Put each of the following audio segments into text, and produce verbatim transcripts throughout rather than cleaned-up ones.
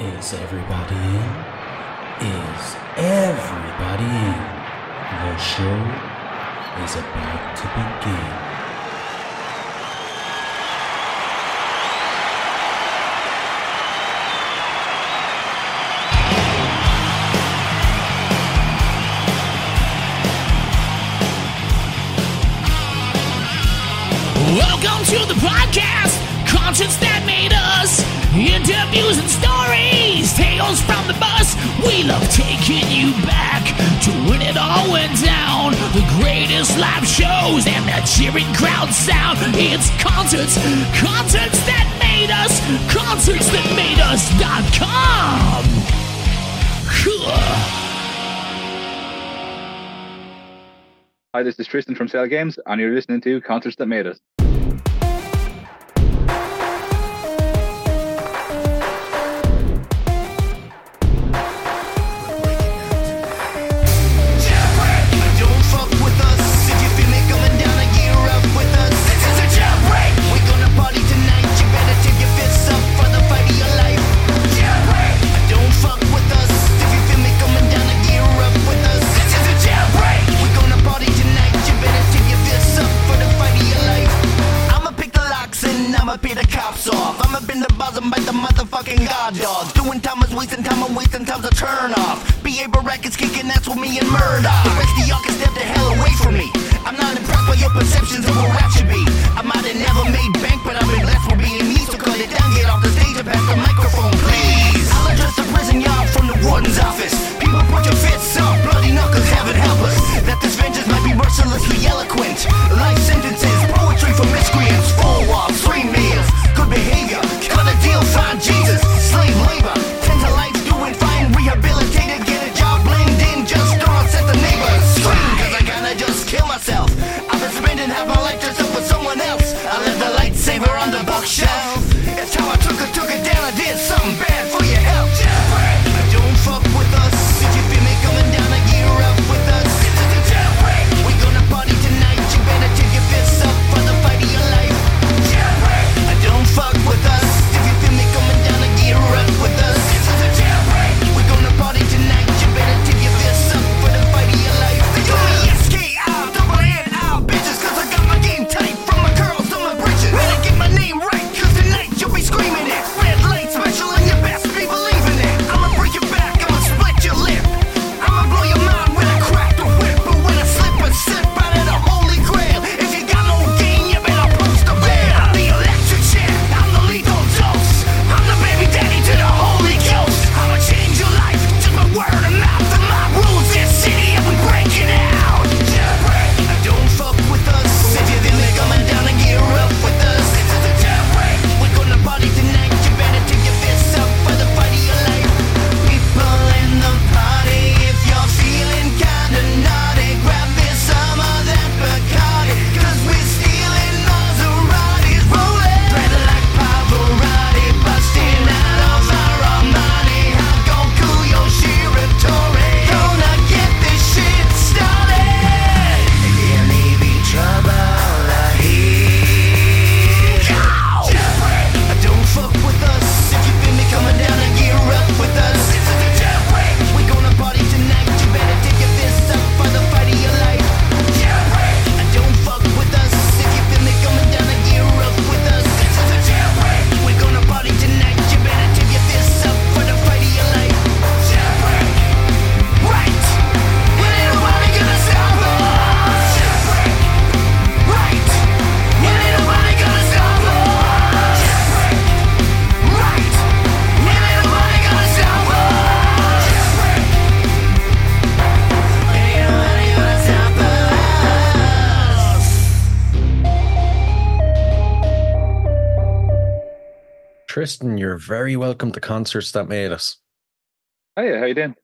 Is everybody in? Is everybody in? The show is about to begin. Welcome to the podcast, Conscience That Made Us. Interviews and stories, tales from the bus. We love taking you back to when it all went down. The greatest live shows and the cheering crowd sound. It's concerts, concerts that made us. Concerts that made us dot com. Hi, this is Tristan from Cell Games, and you're listening to Concerts That Made Us. Tristan, you're very welcome to Concerts That Made Us. Hiya, how you doing?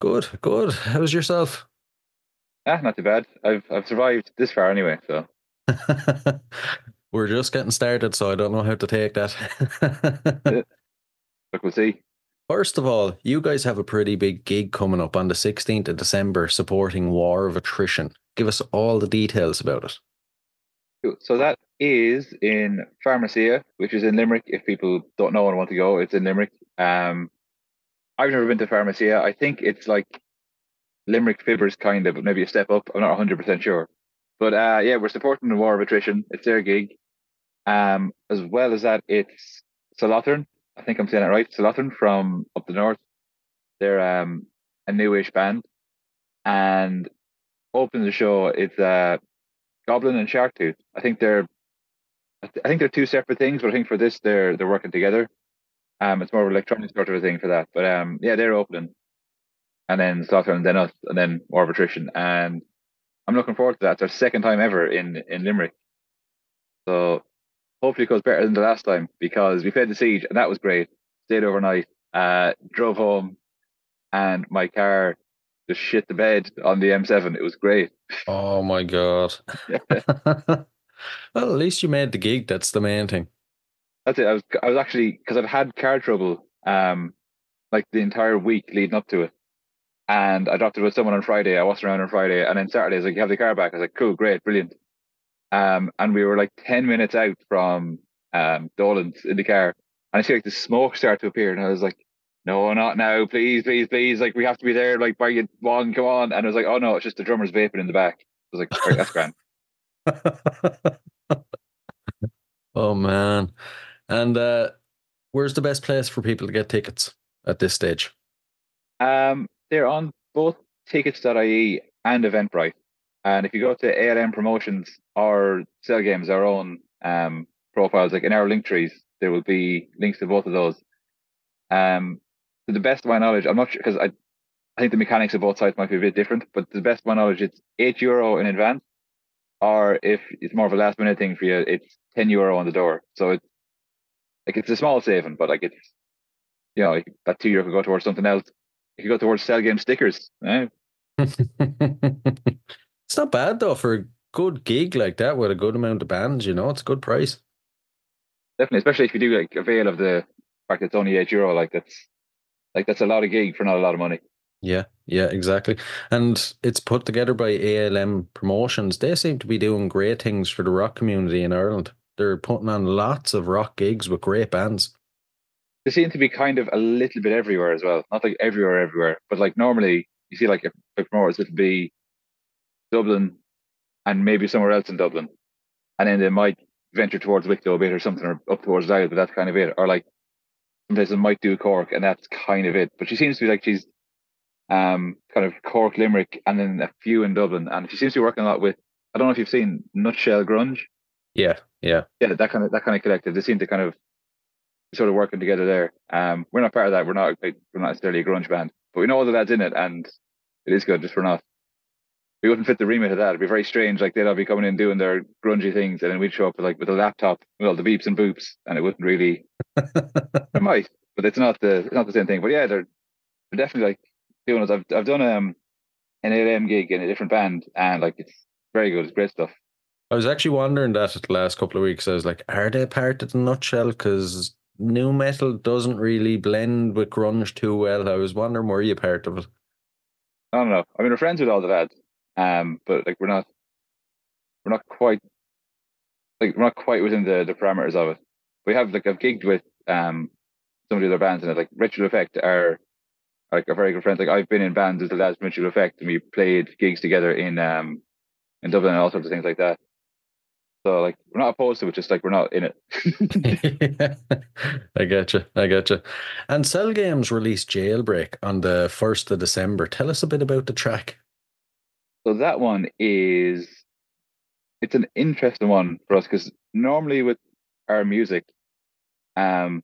Good, good. How's yourself? Ah, not too bad. I've I've survived this far anyway, so. We're just getting started, so I don't know how to take that. Look, we'll see. First of all, you guys have a pretty big gig coming up on the sixteenth of December supporting War of Attrition. Give us all the details about it. So that is in Pharmacia, which is in Limerick. If people don't know and want to go, it's in Limerick. Um, I've never been to Pharmacia. I think it's like Limerick Fibbers, kind of, maybe a step up. I'm not one hundred percent sure. But uh, yeah, we're supporting the War of Attrition. It's their gig. Um, as well as that, it's Salothern. I think I'm saying it right. Salothern from up the north. They're um, a newish band. And opening the show, it's uh, Goblin and Sharktooth. I think they're I, th- I think they're two separate things, but I think for this, they're they're working together. Um, it's more of an electronic sort of a thing for that. But um, yeah, they're opening. And then Slaughter, and then us, and then War of Attrition. And I'm looking forward to that. It's our second time ever in, in Limerick. So hopefully it goes better than the last time, because we played The Siege, and that was great. Stayed overnight, uh, drove home, and my car just shit the bed on the M seven. It was great. Oh, my God. Well, at least you made the gig. That's the main thing. That's it. I was I was actually, because I've had car trouble um, like the entire week leading up to it. And I dropped it with someone on Friday. I wasn't around on Friday. And then Saturday, I was like, you have the car back. I was like, cool, great, brilliant. Um, and we were like ten minutes out from um, Dolan's in the car. And I see like the smoke start to appear. And I was like, no, not now. Please, please, please. Like, we have to be there. Like, by one, come on. And I was like, oh, no, it's just the drummer's vaping in the back. I was like, all right, that's grand. Oh man. And uh where's the best place for people to get tickets at this stage? Um they're on both tickets dot I E and Eventbrite, and if you go to A L M Promotions or Cell Games, our own um profiles, like in our link trees, there will be links to both of those. Um to the best of my knowledge, I'm not sure, because I I think the mechanics of both sides might be a bit different, but to the best of my knowledge, it's eight euro in advance. Or if it's more of a last minute thing for you, it's ten euro on the door. So it's like, it's a small saving, but like, it's, you know, that two euro could go towards something else. It could go towards Cell Game stickers. Eh? It's not bad though for a good gig like that with a good amount of bands, you know, it's a good price. Definitely, especially if you do like avail of the fact that it's only eight euro, like that's like that's a lot of gig for not a lot of money. Yeah, yeah, exactly. And it's put together by A L M Promotions. They seem to be doing great things for the rock community in Ireland. They're putting on lots of rock gigs with great bands. They seem to be kind of a little bit everywhere as well. Not like everywhere, everywhere. But like normally, you see like a promoters, it'll be Dublin and maybe somewhere else in Dublin. And then they might venture towards Wicklow a bit or something, or up towards Lyle, but that's kind of it. Or like some places might do Cork, and that's kind of it. But she seems to be like she's Um, kind of Cork, Limerick, and then a few in Dublin. And she seems to be working a lot with, I don't know if you've seen Nutshell Grunge. Yeah, yeah, yeah. That kind of that kind of collective. They seem to kind of sort of working together there. Um, we're not part of that. We're not like, we're not necessarily a grunge band, but we know all the lads in it, and it is good. Just we're not. We wouldn't fit the remit of that. It'd be very strange. Like they'd all be coming in doing their grungy things, and then we'd show up with like with a laptop with all the beeps and boops, and it wouldn't really. It might, but it's not the it's not the same thing. But yeah, they're they're definitely like. Doing is I've I've done um an A L M gig in a different band, and like it's very good, it's great stuff. I was actually wondering that the last couple of weeks. I was like, are they part of the Nutshell? Because new metal doesn't really blend with grunge too well. I was wondering, were you part of it? I don't know. I mean, we're friends with all the lads, um, but like we're not, we're not quite, like we're not quite within the, the parameters of it. We have like I've gigged with um some of the other bands, and like Ritual Effect are. Like a very good friend. Like I've been in bands with the lads Ritual Effect, and we played gigs together in um in Dublin and all sorts of things like that. So like we're not opposed to it, just like we're not in it. Yeah. I getcha, I getcha. And Cell Games released Jailbreak on the first of December. Tell us a bit about the track. So that one is it's an interesting one for us because normally with our music, um,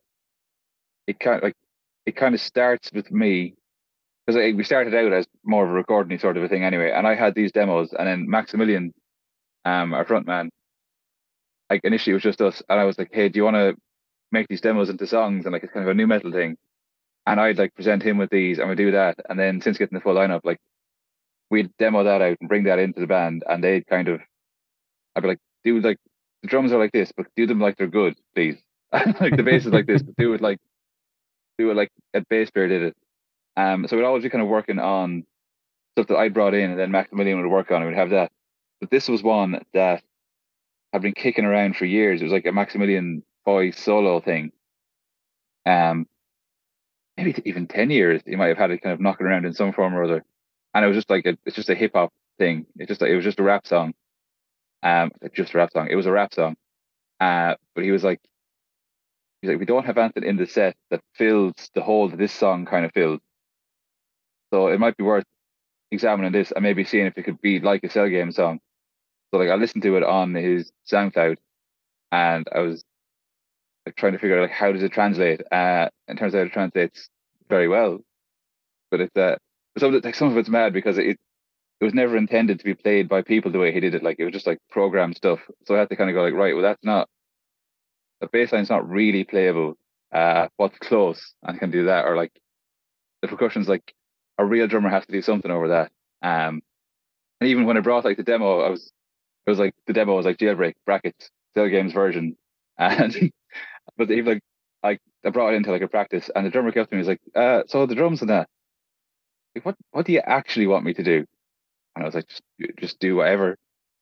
it kind of like. It kind of starts with me because we started out as more of a recording sort of a thing anyway. And I had these demos, and then Maximilian, um, our front man, like initially it was just us. And I was like, hey, do you want to make these demos into songs? And like, it's kind of a new metal thing. And I'd like present him with these and we do that. And then since getting the full lineup, like we'd demo that out and bring that into the band. And they'd kind of, I'd be like, dude, like the drums are like this, but do them like they're good, please. Like the bass is like this, but do it like, do it like at bass player did it. Um, so we'd always be kind of working on stuff that I brought in, and then Maximilian would work on it. We'd have that. But this was one that had been kicking around for years. It was like a Maximilian Boy solo thing. Um, maybe even ten years, you might have had it kind of knocking around in some form or other. And it was just like, a, it's just a hip hop thing. It's just like, it was just a rap song. Um, just a rap song. It was a rap song. Uh, but he was like, he's like, we don't have anything in the set that fills the hole that this song kind of filled. So it might be worth examining this and maybe seeing if it could be like a Cell Game song. So like I listened to it on his SoundCloud, and I was like trying to figure out like how does it translate. Uh, and turns out it translates very well. But it's uh, some of it, like some of it's mad because it it was never intended to be played by people the way he did it. Like it was just like programmed stuff. So I had to kind of go like, right, well that's not the bass line's not really playable. Uh, what's close and can do that, or like the percussion's like a real drummer has to do something over that. Um, and even when I brought like the demo, I was, it was like the demo was like Jailbreak brackets Cell Games version, and but even like I, I brought it into like a practice, and the drummer kept me. He's like, uh, so the drums and that, like, what what do you actually want me to do? And I was like, just just do whatever.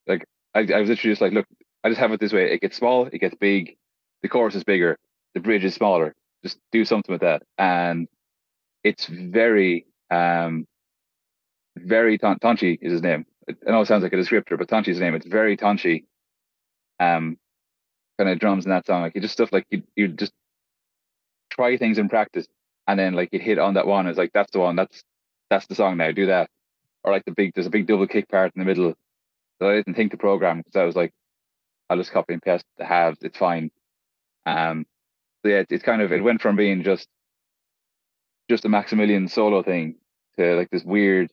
Like I, I was literally just like, look, I just have it this way. It gets small, it gets big, the chorus is bigger, the bridge is smaller. Just do something with that, and it's very. Um, very ton- Tonchi is his name. I know it sounds like a descriptor, but Tonchi's name. It's very Tonchi. Um, kind of drums in that song. Like you just stuff like you you just try things in practice, and then like you hit on that one. It's like that's the one. That's that's the song now. Do that. Or like the big there's a big double kick part in the middle that I didn't think to program because I was like I'll just copy and paste the halves. It's fine. Um, so yeah, it's it kind of it went from being just just a Maximilian solo thing to like this weird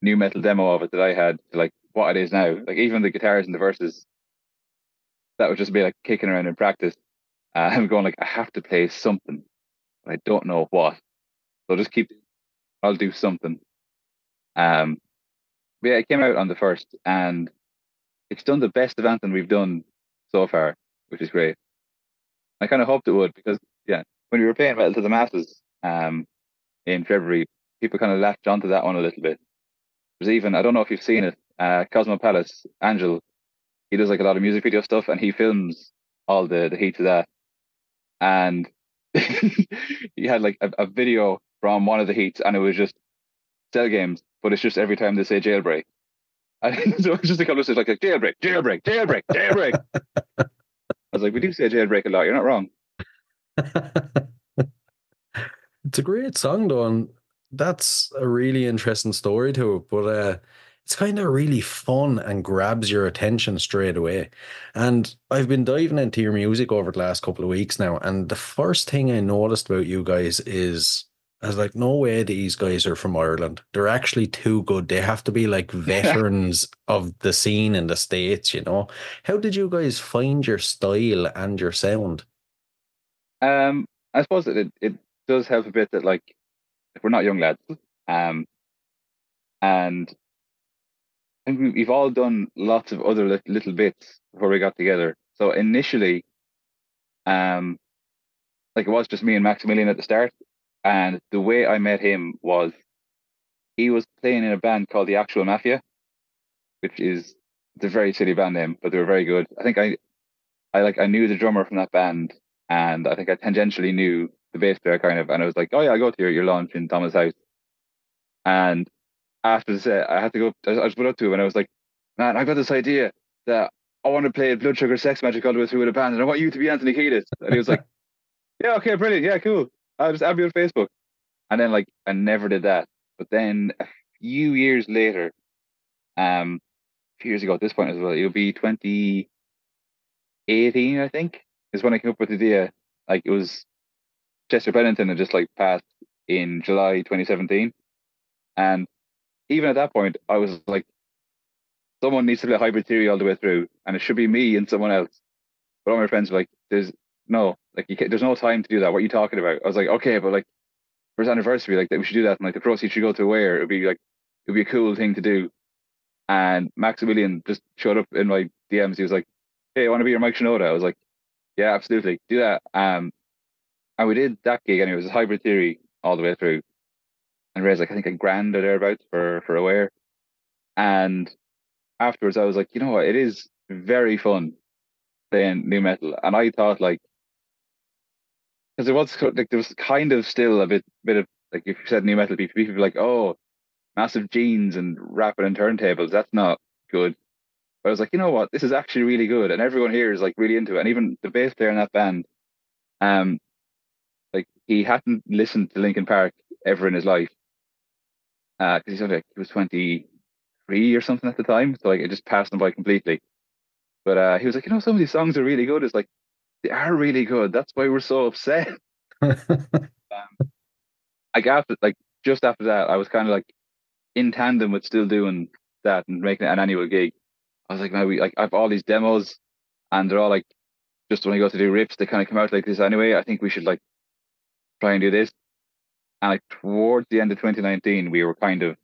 new metal demo of it that I had to like what it is now. Like even the guitars and the verses, that would just be like kicking around in practice. Uh, I'm going like, I have to play something, but I don't know what. So just keep, I'll do something. Um, but yeah, it came out on the first, and it's done the best of anything we've done so far, which is great. I kind of hoped it would because yeah, when we were playing Metal to the Masses, Um, in February, people kind of latched onto that one a little bit. There's even, I don't know if you've seen it, uh, Cosmo Palace, Angel, he does like a lot of music video stuff and he films all the, the heat of that. And he had like a, a video from one of the heats and it was just Cell Games, but it's just every time they say Jailbreak. And so it's just a couple of like, like Jailbreak, Jailbreak, Jailbreak, Jailbreak. I was like, we do say Jailbreak a lot, you're not wrong. It's a great song, though, and that's a really interesting story to it, but uh, it's kind of really fun and grabs your attention straight away. And I've been diving into your music over the last couple of weeks now, and the first thing I noticed about you guys is, I was like, no way these guys are from Ireland. They're actually too good. They have to be like veterans of the scene in the States, you know. How did you guys find your style and your sound? Um, I suppose it... it does help a bit that like we're not young lads, um, and I think we've all done lots of other little bits before we got together. So initially, um, like it was just me and Maximilian at the start, and the way I met him was he was playing in a band called the Actual Mafia, which is it's a very silly band name, but they were very good. I think I, I like I knew the drummer from that band, and I think I tangentially knew the bass player kind of, and I was like, oh yeah, I go to your, your launch in Thomas' house. And after the set, I had to go, I just went up to him and I was like, man, I got this idea that I want to play Blood Sugar Sex Magic all the way through with a band, and I want you to be Anthony Kiedis. And he was like, yeah, okay, brilliant, yeah, cool. I'll just add me on Facebook. And then like, I never did that. But then a few years later, um, a few years ago at this point as well, it'll be twenty eighteen, I think, is when I came up with the idea. Like it was, Chester Pennington had just like passed in July twenty seventeen, and even at that point I was like, someone needs to play Hybrid Theory all the way through, and it should be me and someone else. But all my friends were like, there's no like you can't, there's no time to do that, what are you talking about? I was like, okay, but like for his anniversary, like that we should do that, and like the proceeds should go to Aware. It would be like it would be a cool thing to do. And Maximilian just showed up in my D Ms. He was like, hey, I want to be your Mike Shinoda. I was like, yeah, absolutely, do that. um And we did that gig, and anyway. It was Hybrid Theory all the way through, and raised like I think a grand or thereabouts for for Aware. And afterwards, I was like, you know what, it is very fun playing new metal. And I thought like because there was like there was kind of still a bit bit of like, if you said new metal, people people were like, oh, massive jeans and rapping and turntables, that's not good. But I was like, you know what, this is actually really good, and everyone here is like really into it. And even the bass player in that band, um, like he hadn't listened to Linkin Park ever in his life, because uh, he sounded like he was twenty-three or something at the time, so like it just passed him by completely. But uh, he was like, you know, some of these songs are really good. It's like, they are really good. That's why we're so upset. um, like after, like just after that, I was kind of like in tandem with still doing that and making it an annual gig. I was like, man, we like I have all these demos, and they're all like, just when I go to do rips, they kind of come out like this anyway. I think we should like try and do this. And like towards the end of twenty nineteen, we were kind of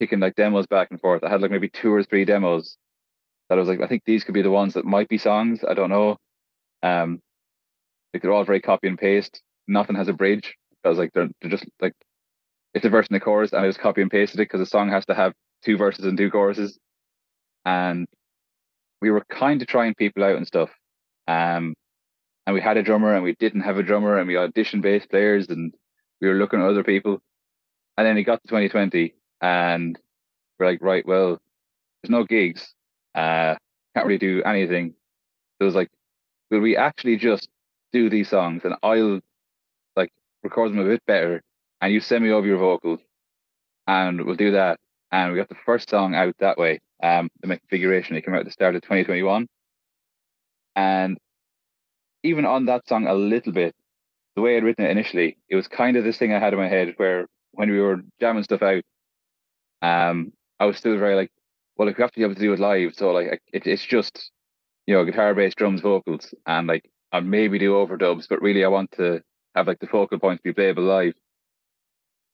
kicking like demos back and forth. I had like maybe two or three demos that I was like, I think these could be the ones that might be songs. I don't know. Um, like they're all very copy and paste. Nothing has a bridge. I was like, they're, they're just like, it's a verse and a chorus, and I just copy and pasted it because a song has to have two verses and two choruses. And we were kind of trying people out and stuff. Um, and we had a drummer, and we didn't have a drummer, and we auditioned bass players, and we were looking at other people. And then it got to twenty twenty, and we're like, right, well, there's no gigs. Uh, can't really do anything. So it was like, will we actually just do these songs, and I'll like record them a bit better, and you send me over your vocals, and we'll do that. And we got the first song out that way, um, the Configuration. It came out at the start of twenty twenty-one, and even on that song a little bit, the way I'd written it initially, it was kind of this thing I had in my head where when we were jamming stuff out, um, I was still very like, well, like, we have to be able to do it live, so like it, it's just, you know, guitar, bass, drums, vocals, and like I'll maybe do overdubs, but really I want to have like the focal points be playable live.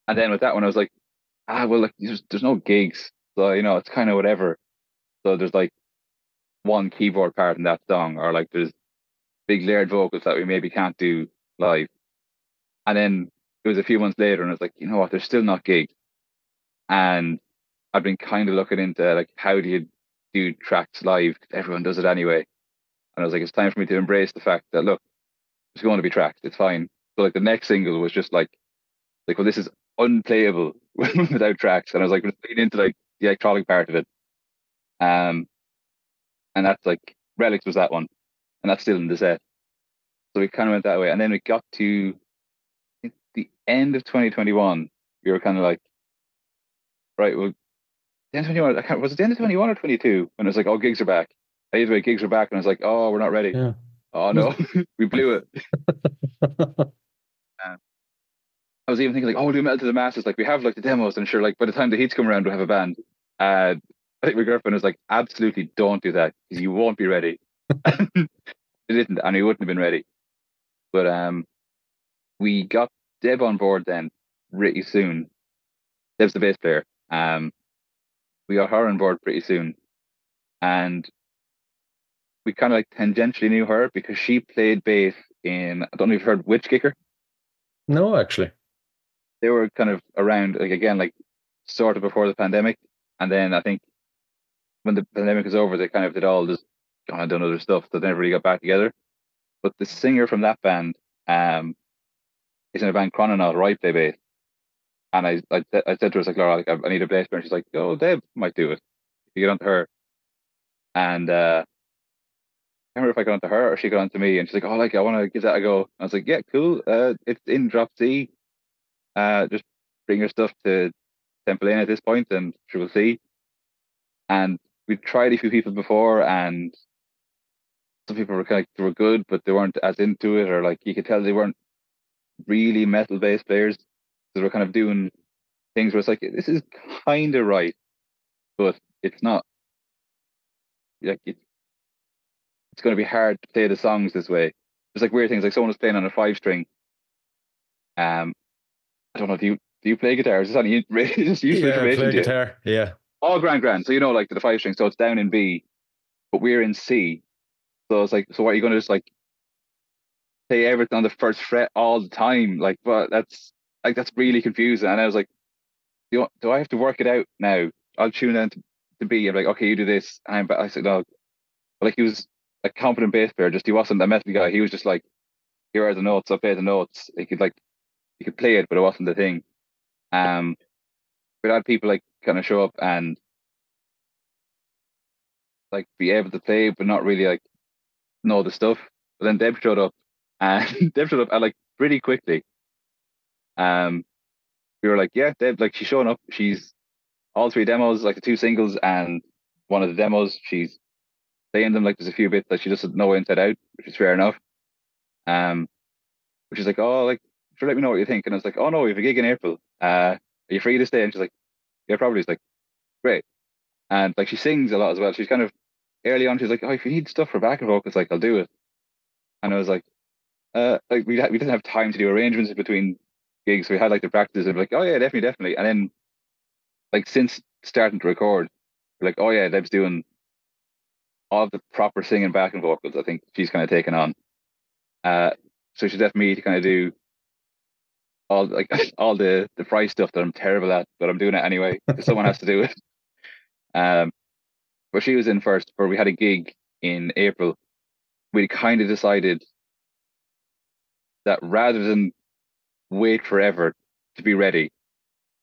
And then with that one, I was like, ah, well, like there's, there's no gigs, so you know, it's kind of whatever. So there's like one keyboard part in that song, or like there's big layered vocals that we maybe can't do live. And then it was a few months later, and I was like, you know what, there's still not gigs, and I've been kind of looking into like, how do you do tracks live? Because everyone does it anyway. And I was like, it's time for me to embrace the fact that, look, it's going to be tracked. It's fine. So like the next single was just like, like, well, this is unplayable without tracks. And I was like, we're into like the electronic part of it. Um, and that's like, Relics was that one. And that's still in the set. So we kind of went that way. And then we got to I think the end of twenty twenty-one. We were kind of like, right, well, twenty-one, I can't, was it the end of twenty-one or twenty-two when it was like, oh, gigs are back? Either way, gigs are back, and I was like, oh, we're not ready. Yeah. Oh no, we blew it. uh, I was even thinking like, oh, we'll do Metal to the Masses. Like we have like the demos, and sure, like by the time the heats come around, we'll have a band. Uh, I think my girlfriend was like, absolutely don't do that because you won't be ready. They didn't, and we wouldn't have been ready. But um, we got Deb on board then pretty soon. Deb's the bass player. Um. We got her on board pretty soon, and we kind of like tangentially knew her because she played bass in, I don't know if you've heard Witch Kicker. No, actually. They were kind of around, like again, like sort of before the pandemic. And then I think when the pandemic was over, they kind of did all just gone and done other stuff. So they never really got back together. But the singer from that band um, is in a band, Chrononaut, where I play bass. And I, I, I said to her, I was like, Laura, like, I need a bass player. And she's like, oh, Deb might do it. You get onto her. And uh, I can't remember if I got onto her or she got onto me. And she's like, oh, like, I want to give that a go. And I was like, yeah, cool. Uh, it's in drop C. Uh, just bring your stuff to Temple Inn at this point, and she will see. And we tried a few people before, and some people were kind of, they were good, but they weren't as into it, or like you could tell they weren't really metal bass players. So we're kind of doing things where it's like, this is kind of right, but it's not like it, it's going to be hard to play the songs this way. There's like weird things, like someone was playing on a five string. Um, I don't know. Do you do you play guitar? Is this on you? Just use yeah, play guitar. You? Yeah. Oh, grand, grand. So you know, like the five string. So it's down in B, but we're in C. So it's like, so what are you going to just like play everything on the first fret all the time? Like, but that's. Like, that's really confusing. And I was like, do, you, do I have to work it out now? I'll tune down to, to B. I'm like, okay, you do this. And I'm, but I said, no. But like, he was a competent bass player. Just, he wasn't a metal guy. He was just like, here are the notes, I play the notes. You could like, you could play it, but it wasn't the thing. Um, but I had people like kind of show up and like be able to play, but not really like know the stuff. But then Deb showed up, and Deb showed up and like pretty quickly. Um, we were like, yeah, Deb, like she's showing up. She's all three demos, like the two singles and one of the demos. She's playing them. Like there's a few bits that she doesn't know inside out, which is fair enough. Um, which is like, oh, like sure, let me know what you think. And I was like, oh no, we have a gig in April. Uh, are you free to stay? And she's like, yeah, probably. It's like, great. And like she sings a lot as well. She's kind of early on. She's like, oh, if you need stuff for backing vocals, like I'll do it. And I was like, uh, like we we didn't have time to do arrangements between gigs. So we had like the practices and like, oh yeah, definitely, definitely. And then like since starting to record, we're like, oh yeah, Deb's doing all the proper singing backing vocals. I think she's kind of taken on. Uh, so she's left me to kind of do all like all the the price stuff that I'm terrible at, but I'm doing it anyway. Someone has to do it. Um, but she was in first. Where we had a gig in April, we kind of decided that rather than wait forever to be ready,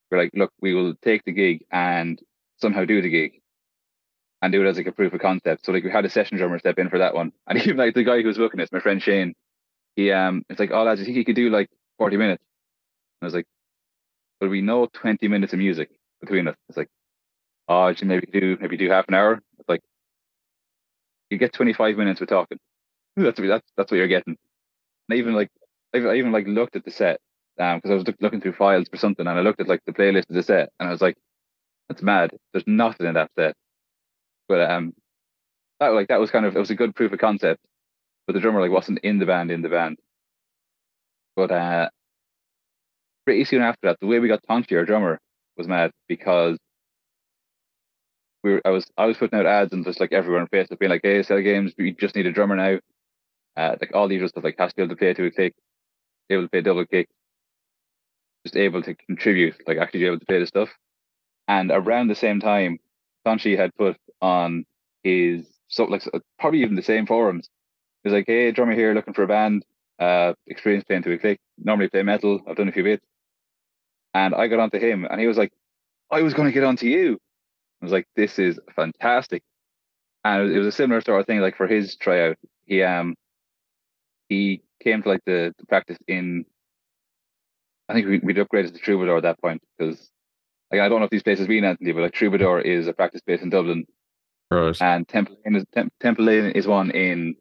we're like, look, we will take the gig and somehow do the gig and do it as like a proof of concept. So like we had a session drummer step in for that one, and even like the guy who was working this, my friend Shane, he um, it's like, oh lads, you think he could do like forty minutes? And I was like, but we know twenty minutes of music between us. It's like, oh, maybe do maybe do half an hour. It's like, you get twenty-five minutes with talking. That's what, that's that's what you're getting. And I even like I even like looked at the set because um, I was look, looking through files for something, and I looked at like the playlist of the set, and I was like, that's mad. There's nothing in that set. But um, that like that was kind of it was a good proof of concept. But the drummer like wasn't in the band in the band. But uh, pretty soon after that, the way we got Tonchi, our drummer, was mad because we were, I was I was putting out ads and just like everyone on Facebook being like, hey, Cell Games, we just need a drummer now. Uh, like all these stuff like has to be able to play two kick, able to play double kick, just able to contribute, like actually be able to play the stuff. And around the same time, Tonchi had put on his so like probably even the same forums. He was like, hey, drummer here looking for a band, uh, experience playing two kick, normally play metal, I've done a few bits. And I got onto him and he was like, I was gonna get onto you. I was like, this is fantastic. And it was, it was a similar sort of thing, like for his tryout. He um he came to like the, the practice in, I think we, we'd upgraded to Troubadour at that point, because like I don't know if these places mean Anthony, but like Troubadour is a practice base in Dublin. Right. And Temple Inn is Tem- Temple Inn is one in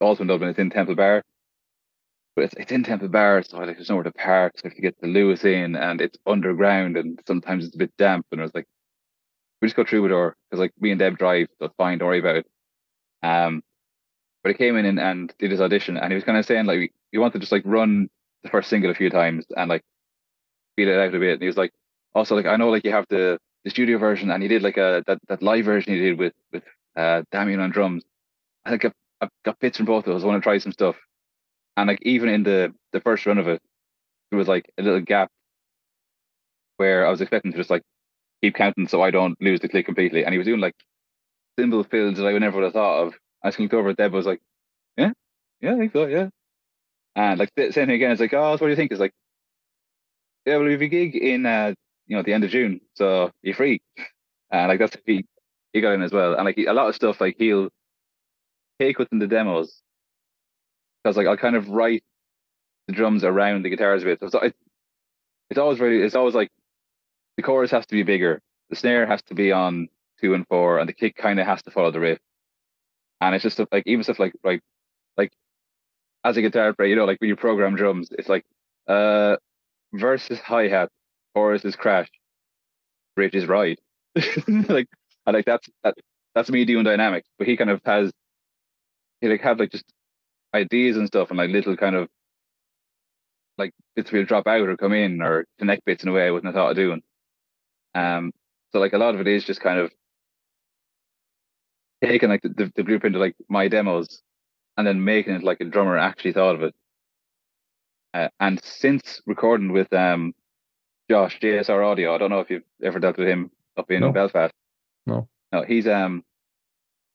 also in Dublin. It's in Temple Bar. But it's it's in Temple Bar, so like there's nowhere to park, so I have to get to Lewis Inn, and it's underground and sometimes it's a bit damp, and I was like, we just go Troubadour because like me and Deb drive, so it's fine, don't worry about it. Um, but he came in and, and did his audition, and he was kind of saying like he wanted to just like run the first single a few times and like beat it out a bit. And he was like, also like I know like you have the the studio version, and he did like a that, that live version he did with with uh, Damien on drums. I think I've, I've got bits from both of those. I want to try some stuff, and like even in the the first run of it, there was like a little gap where I was expecting to just like keep counting so I don't lose the click completely. And he was doing like cymbal fills that I would never would have thought of. I just looked over at Deb, I was like, yeah, yeah, I think so, yeah. And like the same thing again, it's like, oh, what do you think? It's like, yeah, well, we have a gig in, uh, you know, at the end of June, so you're free. And like that's he, he got in as well. And like he, a lot of stuff, like he'll take within the demos. Because like I'll kind of write the drums around the guitars a bit. So it's, it's always really, it's always like, the chorus has to be bigger, the snare has to be on two and four, and the kick kind of has to follow the riff. And it's just stuff, like even stuff like like like as a guitar player, you know, like when you program drums, it's like uh, verse is hi hat, chorus is crash, bridge is ride. Like I like that's that, that's me doing dynamics, but he kind of has he like have like just ideas and stuff, and like little kind of like bits will drop out or come in or connect bits in a way I wouldn't have thought of doing. Um, so like a lot of it is just kind of taking like the, the, the blueprint of like my demos and then making it like a drummer actually thought of it. Uh, and since recording with um Josh, J S R Audio, I don't know if you've ever dealt with him up in no. Belfast. No, no, he's um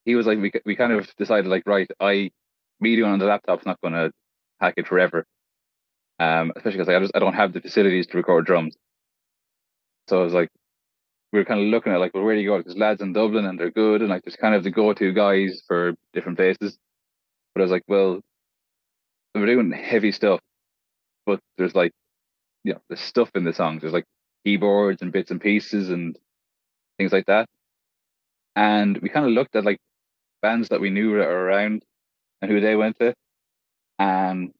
he was like we we kind of decided like right, I me doing on the laptop's not going to Hackett forever. Um, especially because like, I just I don't have the facilities to record drums. So I was like, we were kind of looking at like, well, where do you go? There's lads in Dublin and they're good, and like there's kind of the go-to guys for different places. But I was like, well, we're doing heavy stuff, but there's like, you know, there's stuff in the songs. There's like keyboards and bits and pieces and things like that. And we kind of looked at like bands that we knew were around and who they went to, and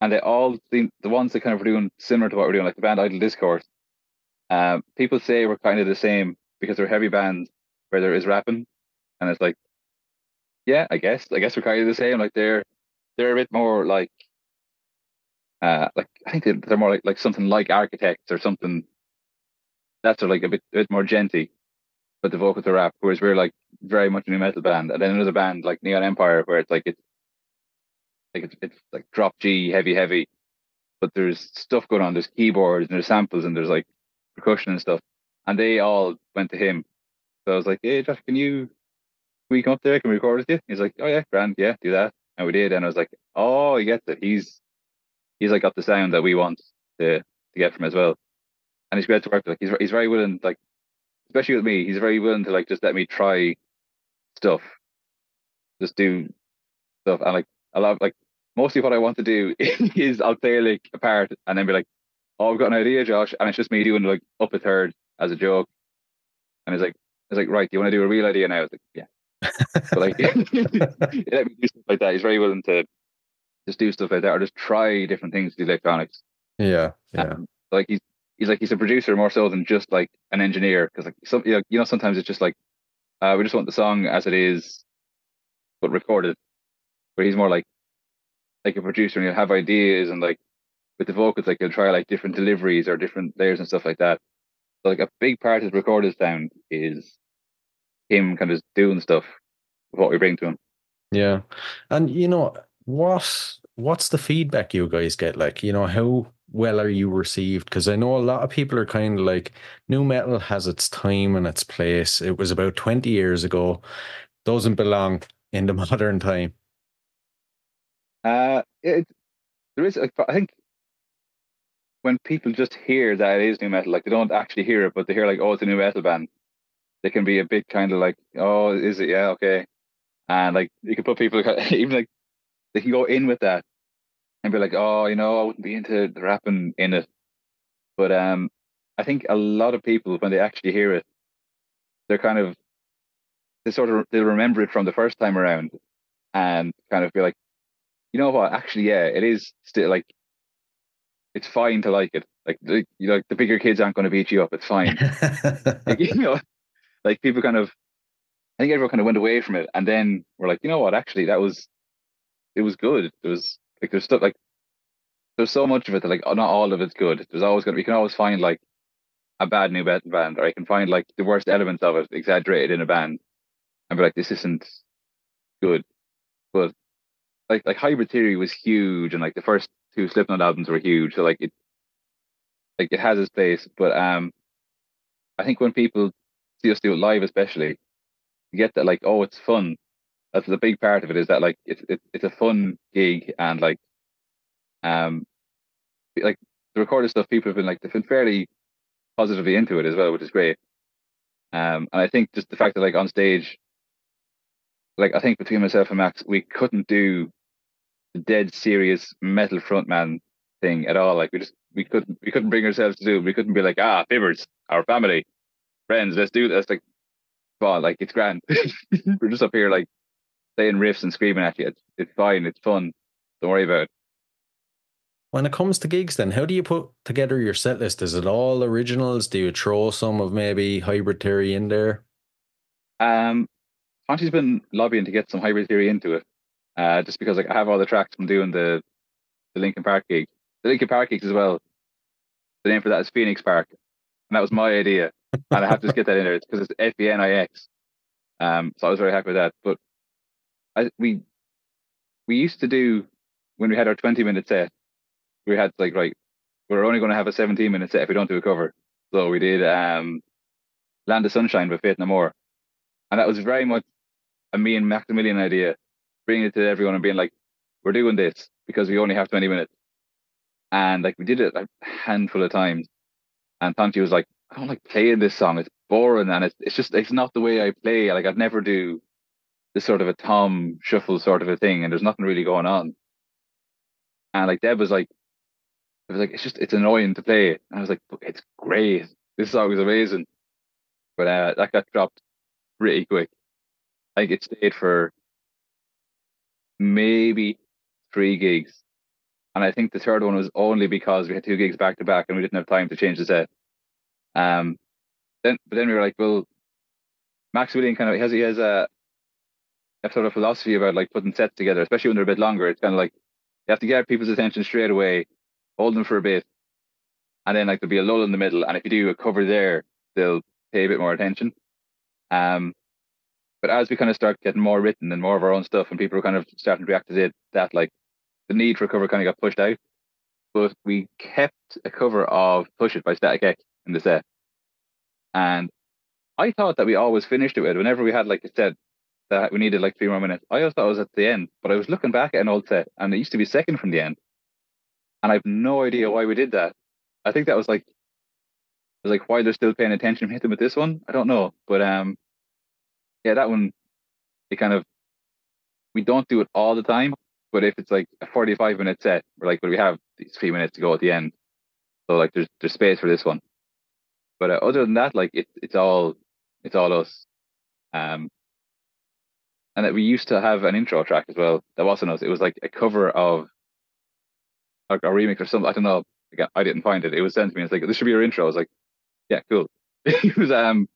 and they all seemed, the ones that kind of were doing similar to what we're doing, like the band Idle Discourse. Um, people say we're kind of the same because we're heavy bands where there is rapping, and it's like, yeah, I guess, I guess we're kind of the same. Like they're they're a bit more like, uh, like I think they're more like, like something like Architects or something. That's sort of like a bit a bit more genty, but the vocals are rap. Whereas we're like very much a new metal band, and then another band like Neon Empire where it's like it's like it's, it's like drop G heavy heavy, but there's stuff going on. There's keyboards and there's samples and there's like percussion and stuff, and they all went to him. So I was like, hey Josh, can you can we come up there, can we record with you? He's like, oh yeah, grand, yeah, do that. And we did, and I was like, oh, he gets it, he's he's like got the sound that we want to to get from as well. And he's great to work with. Like he's, he's very willing, like especially with me, he's very willing to like just let me try stuff, just do stuff. And like a lot of, like mostly what I want to do is I'll play like a part and then be like, oh, I've got an idea, Josh, and it's just me doing like up a third as a joke. And it's like, it's like, right, do you want to do a real idea now? I was like, yeah. But like, let me do stuff like that. He's very willing to just do stuff like that, or just try different things with the electronics. Yeah, yeah. Um, like he's he's like he's a producer more so than just like an engineer, because like some, you know, you know sometimes it's just like uh, we just want the song as it is, but recorded. But he's more like like a producer, and he'll have ideas and like. With the vocals, like they'll try like different deliveries or different layers and stuff like that. So like a big part of the recorded sound is him kind of doing stuff with what we bring to him. Yeah. And you know, what what's the feedback you guys get? Like, you know, how well are you received? Because I know a lot of people are kind of like, new metal has its time and its place. It was about twenty years ago. Doesn't belong in the modern time. Uh it, there is, I think when people just hear that it is new metal, like they don't actually hear it, but they hear like, oh, it's a new metal band, they can be a bit kind of like, oh, is it? Yeah, okay. And like you can put people, even like they can go in with that and be like, oh, you know, I wouldn't be into the rapping in it. But um, I think a lot of people when they actually hear it, they're kind of they sort of they remember it from the first time around and kind of be like, you know what? Actually, yeah, it is still like. It's fine to like it. Like, the, you know, like the bigger kids aren't going to beat you up. It's fine. Like, you know, like people kind of, I think everyone kind of went away from it. And then we're like, you know what, actually, that was, it was good. It was like, there's stuff like, there's so much of it that like, not all of it's good. There's always going to, you can always find like a bad new band, or I can find like the worst elements of it exaggerated in a band and be like, this isn't good. But like, like Hybrid Theory was huge. And like the first, two Slipknot albums were huge, so like it, like it has its place. But um, I think when people see us do it live, especially, you get that like, oh, it's fun. That's the big part of it, is that like it's it, it's a fun gig, and like um, like the recorded stuff, people have been like they've been fairly positively into it as well, which is great. Um, and I think just the fact that like on stage, like I think between myself and Max, we couldn't do the dead serious metal frontman thing at all. Like we just we couldn't we couldn't bring ourselves to do it. We couldn't be like, ah, Fibbers, our family, friends, let's do this. Like, well, like it's grand. We're just up here like playing riffs and screaming at you. It's, it's fine. It's fun. Don't worry about it. When it comes to gigs, then how do you put together your set list? Is it all originals? Do you throw some of maybe Hybrid Theory in there? Um, Tonchi's been lobbying to get some Hybrid Theory into it. Uh, just because like I have all the tracks from doing the the Linkin Park gig. The Linkin Park gigs as well. The name for that is Phoenix Park. And that was my idea. And I have to just get that in there. It's because it's F E N I X. Um, so I was very happy with that. But I, we we used to do, when we had our twenty-minute set, we had like, right, we're only going to have a seventeen-minute set if we don't do a cover. So we did um, Land of Sunshine by Faith No More. And that was very much a me and Maximilian idea. Bringing it to everyone and being like, we're doing this. because we only have twenty minutes. And like we did it a handful of times. And Tonchi was like, I don't like playing this song. It's boring. And it's, it's just, it's not the way I play. Like I'd never do this sort of a tom shuffle sort of a thing. And there's nothing really going on. And like Deb was like, it was like, it's just, it's annoying to play. And I was like, it's great. This song is amazing. But uh, that got dropped pretty quick. I think it stayed for maybe three gigs. And I think the third one was only because we had two gigs back to back and we didn't have time to change the set. Um, then, but then we were like, well, Maximilian kind of, he has, he has a, a sort of philosophy about like putting sets together, especially when they're a bit longer. It's kind of like, you have to get people's attention straight away, hold them for a bit. And then like there'll be a lull in the middle. And if you do a cover there, they'll pay a bit more attention. Um, but as we kind of start getting more written and more of our own stuff and people are kind of starting to react to that, like the need for a cover kind of got pushed out. But we kept a cover of Push It by Static X in the set. And I thought that we always finished it with, whenever we had like a set that we needed like three more minutes, I always thought it was at the end. But I was looking back at an old set and it used to be second from the end. And I have no idea why we did that. I think that was like, it was like why they're still paying attention and hit them with this one. I don't know. But um, yeah, that one, it kind of, we don't do it all the time. But if it's like a forty-five minute set, we're like, well, we have these three minutes to go at the end. So like there's there's space for this one. But uh, other than that, like it, it's all it's all us. Um, and that we used to have an intro track as well. That wasn't us. It was like a cover of like a remix or something. I don't know. Again, I didn't find it. It was sent to me. It's like, this should be your intro. I was like, yeah, cool. It was um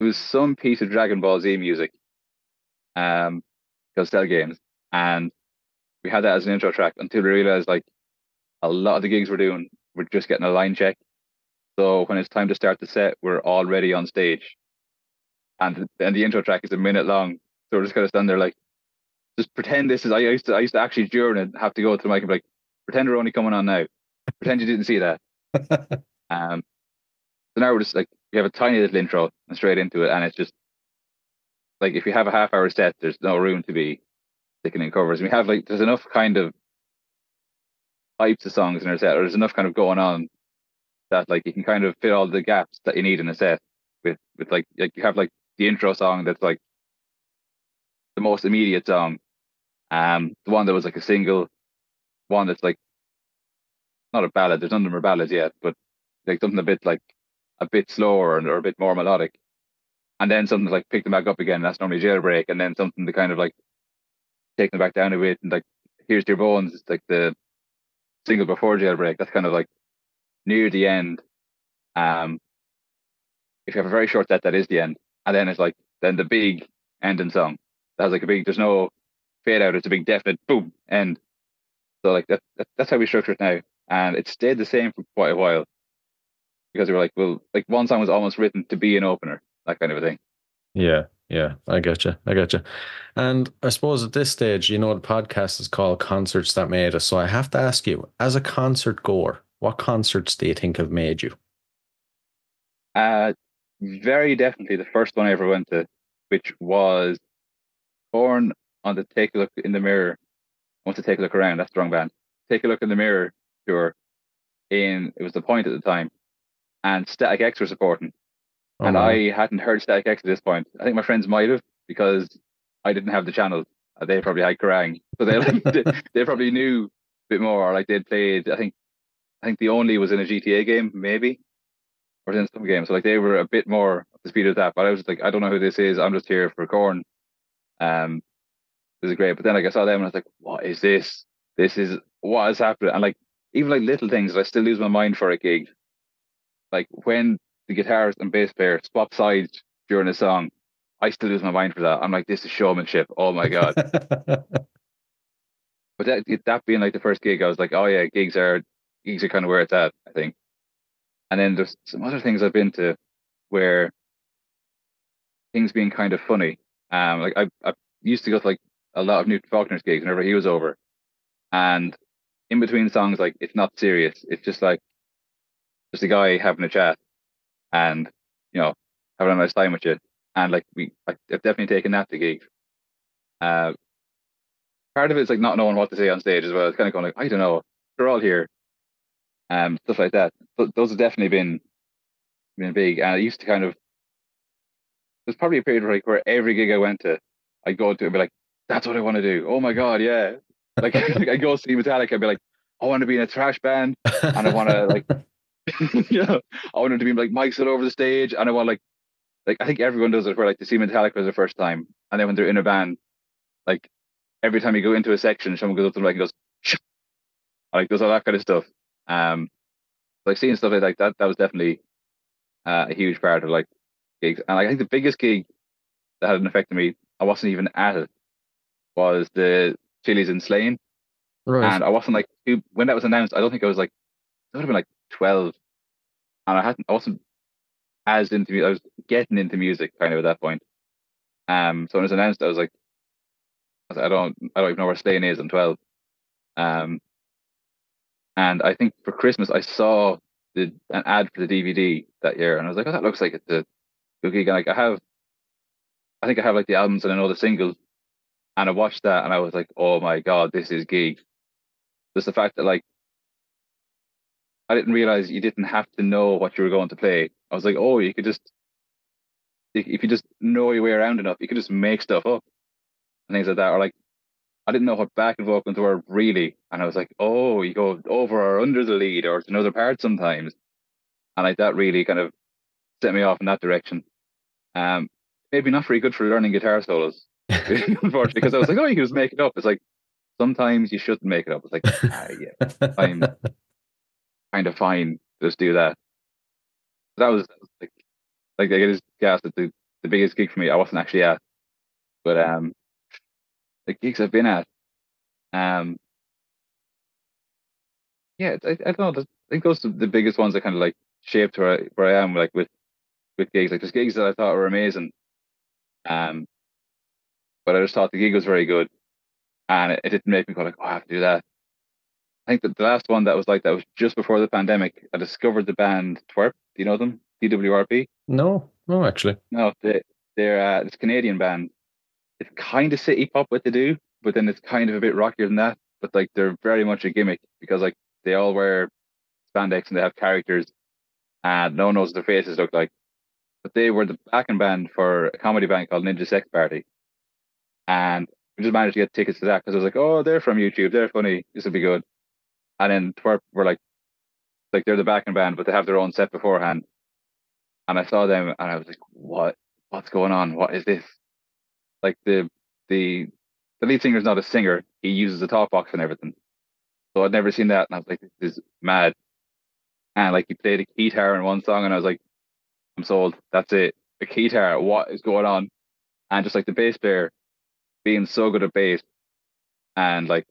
it was some piece of Dragon Ball Z music. Um because Cell Games. And we had that as an intro track until we realized like a lot of the gigs we're doing, we're just getting a line check. So when it's time to start the set, we're already on stage. And then the intro track is a minute long. So we're just gonna stand there like, just pretend this is, I used to I used to actually during it have to go to the mic and be like, pretend we're only coming on now. Pretend you didn't see that. um so now we're just like, we have a tiny little intro and straight into it. And it's just like, if we have a half hour set, there's no room to be in covers. And we have like, there's enough kind of types of songs in our set, or there's enough kind of going on that like you can kind of fit all the gaps that you need in a set with with like, like you have like the intro song that's like the most immediate song, um the one that was like a single, one that's like not a ballad, there's none of them are ballads yet, but like something a bit like a bit slower or a bit more melodic, and then something like Pick Them Back Up Again, that's normally Jailbreak, and then something to kind of like take them back down a bit, and like Here's to Your Bones, it's like the single before Jailbreak, that's kind of like near the end. Um if you have a very short set, that is the end, and then it's like then the big ending song that's like a big, there's no fade out, it's a big definite boom end. So like that, that that's how we structure it now, and it stayed the same for quite a while because we were like, well, like one song was almost written to be an opener, that kind of a thing. Yeah. Yeah, I getcha. I getcha. And I suppose at this stage, you know, the podcast is called Concerts That Made Us. So I have to ask you, as a concert goer, what concerts do you think have made you? Uh, very definitely the first one I ever went to, which was Korn on the Take a Look in the Mirror. I want to Take a Look Around. That's the wrong band. Take a Look in the Mirror tour. In, it was The Point at the time. And Static X were supporting. Oh, and I hadn't heard Static X at this point. I think my friends might have, because I didn't have the channel. They probably had Kerrang. So they, like, they they probably knew a bit more. Like they'd played, I think I think the only was in a G T A game, maybe. Or in some game. So like they were a bit more up the speed of that. But I was just like, I don't know who this is. I'm just here for Korn. Um this is great. But then like I saw them and I was like, what is this? This is what is happening. And like even like little things that I still lose my mind for a gig. Like when the guitarist and bass player swap sides during a song, I still lose my mind for that. I'm like, this is showmanship. Oh my God. But that that being like the first gig, I was like, oh yeah, gigs are gigs are kind of where it's at, I think. And then there's some other things I've been to where things being kind of funny. Um, like I, I used to go to like a lot of Newton Faulkner's gigs whenever he was over. And in between songs, like it's not serious. It's just like, just a guy having a chat. And, you know, having a nice time with you. And, like, we, I've definitely taken that to gigs. Uh, part of it's like not knowing what to say on stage as well. It's kind of going like, I don't know, they're all here, um, stuff like that. But those have definitely been been big. And I used to kind of, there's probably a period where, like, where every gig I went to, I'd go to and be like, that's what I want to do. Oh my God, yeah. Like, like I'd go see Metallica and be like, I want to be in a thrash band, and I want to like, you know, I want to be like mics all over the stage, and I want like, like I think everyone does it where like they see Metallica for the first time, and then when they're in a band, like every time you go into a section, someone goes up to the mic and goes, shh, like does all that kind of stuff. Um, like seeing stuff like that, that was definitely uh, a huge part of like gigs, and like, I think the biggest gig that had an effect on me, I wasn't even at it, was the Chili's in Slane. Right. And I wasn't like, when that was announced, I don't think I was like, I would have been like twelve. And I hadn't, I wasn't as into music, I was getting into music kind of at that point. Um, so when it was announced, I was like, I, was like, I don't, I don't even know where Slane is, I'm twelve. Um, and I think for Christmas, I saw the, an ad for the D V D that year. And I was like, oh, that looks like it's a good gig. And like, I have, I think I have like the albums and I know the singles. And I watched that and I was like, oh my God, this is gig. Just the fact that, like, I didn't realize you didn't have to know what you were going to play. I was like, oh, you could just, if you just know your way around enough, you could just make stuff up and things like that. Or like, I didn't know what backing vocals were really. And I was like, oh, you go over or under the lead or to another part sometimes. And like that really kind of set me off in that direction. Um, maybe not very good for learning guitar solos, unfortunately, because I was like, oh, you can just make it up. It's like, sometimes you shouldn't make it up. It's like, ah, yeah, I'm kind of fine. Just do that. But that was, that was like, like I just guessed that the, the biggest gig for me, I wasn't actually at, but um, the gigs I've been at, um, yeah, I, I don't know. I think those are the biggest ones that kind of like shaped where I, where I am, like with with gigs. Like there's gigs that I thought were amazing, um, but I just thought the gig was very good. And it, it didn't make me go like, oh, I have to do that. I think that the last one that was like that was just before the pandemic. I discovered the band Twerp. Do you know them? T W R P? No, no, actually. No, they, they're uh, it's a Canadian band. It's kind of city pop what they do, but then it's kind of a bit rockier than that. But like they're very much a gimmick because like they all wear spandex and they have characters and no one knows what their faces look like. But they were the backing band for a comedy band called Ninja Sex Party. And we just managed to get tickets to that because I was like, oh, they're from YouTube. They're funny. This will be good. And then Twerp were like, like they're the backing band, but they have their own set beforehand. And I saw them and I was like, what? What's going on? What is this? Like the the the lead singer is not a singer. He uses a talk box and everything. So I'd never seen that. And I was like, this is mad. And like he played a guitar in one song and I was like, I'm sold. That's it. A guitar. What is going on? And just like the bass player being so good at bass and like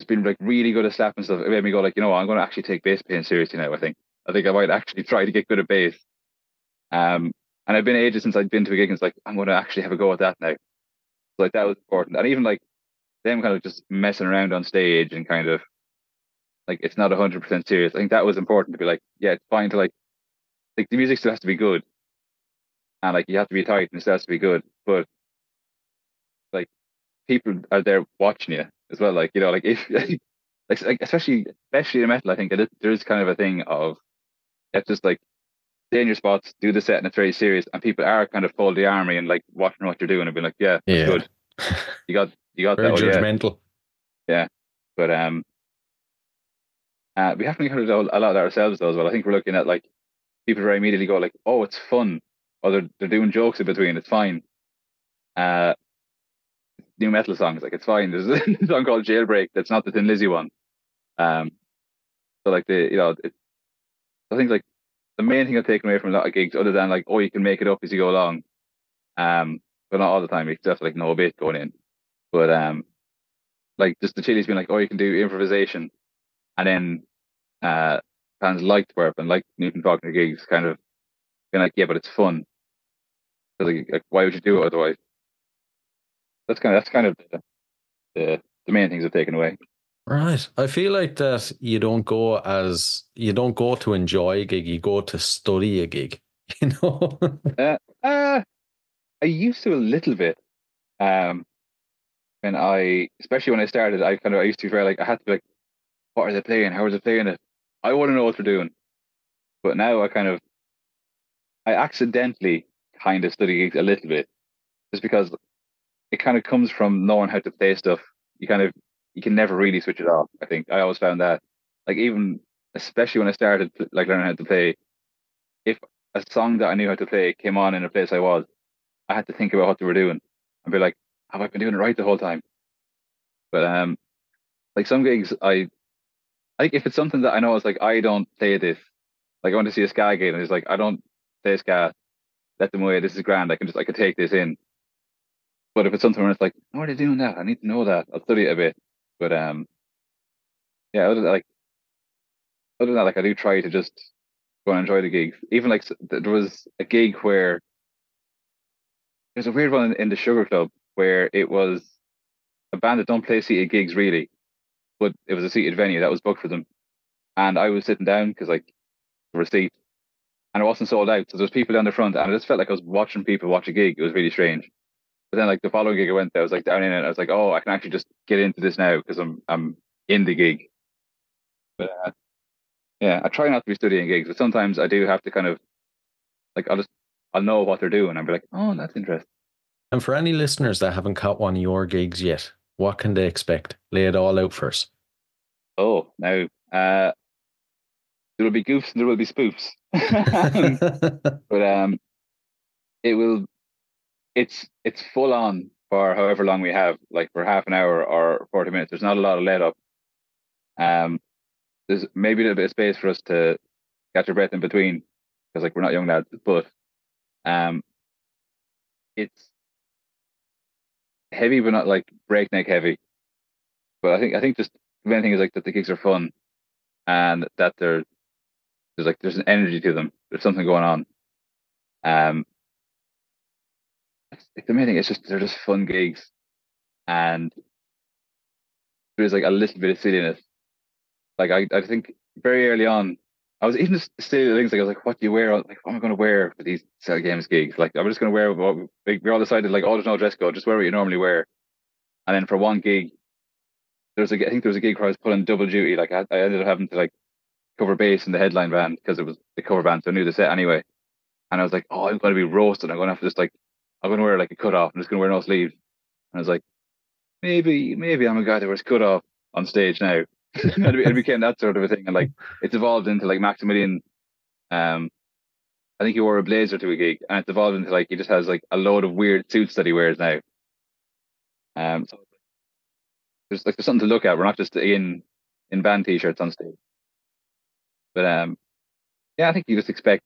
it's been like really good at slapping stuff, it made me go like, you know what, I'm going to actually take bass playing seriously now. I think I think I might actually try to get good at bass, um and I've been ages since I'd been to a gig and it's like I'm going to actually have a go at that now. So like that was important. And even like them kind of just messing around on stage and kind of like it's not one hundred percent serious, I think that was important to be like, yeah, it's fine to like like the music still has to be good and like you have to be tight and it still has to be good, but like people are there watching you as well. Like, you know, like if like especially especially in metal, I think that there is kind of a thing of it's just like stay in your spots, do the set, and it's very serious. And people are kind of full of the army and like watching what you're doing and being like, yeah, that's yeah. good. You got you got very that. Judgmental. Yeah. yeah. But um uh we haven't heard a lot of that ourselves though as well. I think we're looking at like people who immediately go like, oh, it's fun. Or they're they're doing jokes in between, it's fine. Uh new metal songs, like it's fine. There's a song called Jailbreak that's not the Thin Lizzy one, um so like the you know it, I think like the main thing I've taken away from a lot of gigs other than like, oh, you can make it up as you go along, um but not all the time, you just have to like know a bit going in, but um like just the Chili's been like, oh, you can do improvisation, and then uh fans like Twerp and like Newton Faulkner gigs kind of been like, yeah, but it's fun, like, like why would you do it otherwise? That's kind of that's kind of the, the, the main things I've taken away. Right, I feel like that you don't go as you don't go to enjoy a gig; you go to study a gig. You know, uh, uh, I used to a little bit. Um, when I, especially when I started, I kind of, I used to be very like, I had to be like, what are they playing? How are they playing it? I want to know what they're doing. But now I kind of, I accidentally kind of study gigs a little bit, just because it kind of comes from knowing how to play stuff. You kind of, you can never really switch it off. I think I always found that, like, even, especially when I started like learning how to play, if a song that I knew how to play came on in a place I was, I had to think about what they were doing and be like, have I been doing it right the whole time? But um, like some gigs, I, I think if it's something that I know, it's like, I don't play this. Like, I want to see a ska gig, and it's like, I don't play ska. Let them away. This is grand. I can just, I can take this in. But if it's something where it's like, why are they doing that? I need to know that. I'll study it a bit. But um, yeah, other than, like, other than that, like, I do try to just go and enjoy the gigs. Even like there was a gig where there's a weird one in, in the Sugar Club where it was a band that don't play seated gigs really, but it was a seated venue that was booked for them, and I was sitting down because like there were seats, and it wasn't sold out, so there was people down the front, and I just felt like I was watching people watch a gig. It was really strange. But then like the following gig I went there, I was like down in it. I was like, oh, I can actually just get into this now because I'm I'm in the gig. But uh, yeah, I try not to be studying gigs, but sometimes I do have to kind of like, I'll just, I'll know what they're doing. I'll be like, oh, that's interesting. And for any listeners that haven't caught one of your gigs yet, what can they expect? Lay it all out for us. Oh, now, uh, there will be goofs and there will be spoofs. But um, it will, it's, it's full on for however long we have, like for half an hour or forty minutes. There's not a lot of let up. Um, There's maybe a little bit of space for us to catch our breath in between, because like we're not young lads, but um, it's heavy, but not like breakneck heavy. But I think I think just the main thing is like that the gigs are fun, and that they're there's like there's an energy to them. There's something going on. Um, like the main thing is just they're just fun gigs, and there's like a little bit of silliness. Like, I, I think very early on, I was even still things like, I was like, what do you wear? I was like, what am I going to wear for these Cell Games gigs? Like, I'm just going to wear what we, like, we all decided, like, oh, there's no dress code, just wear what you normally wear. And then for one gig, there was a, I think there was a gig where I was pulling double duty. Like, I, I ended up having to, like, cover bass in the headline band because it was the cover band, so I knew the set anyway. And I was like, oh, I'm going to be roasted. I'm going to have to just, like, I'm going to wear, like, a cutoff. I'm just going to wear no sleeves. And I was like, maybe, maybe I'm a guy that wears cutoff on stage now. And it became that sort of a thing, and like it's evolved into like Maximilian. Um, I think he wore a blazer to a gig, and it's evolved into like he just has like a load of weird suits that he wears now. Um, so there's like there's something to look at. We're not just in in band t-shirts on stage, but um, yeah, I think you just expect,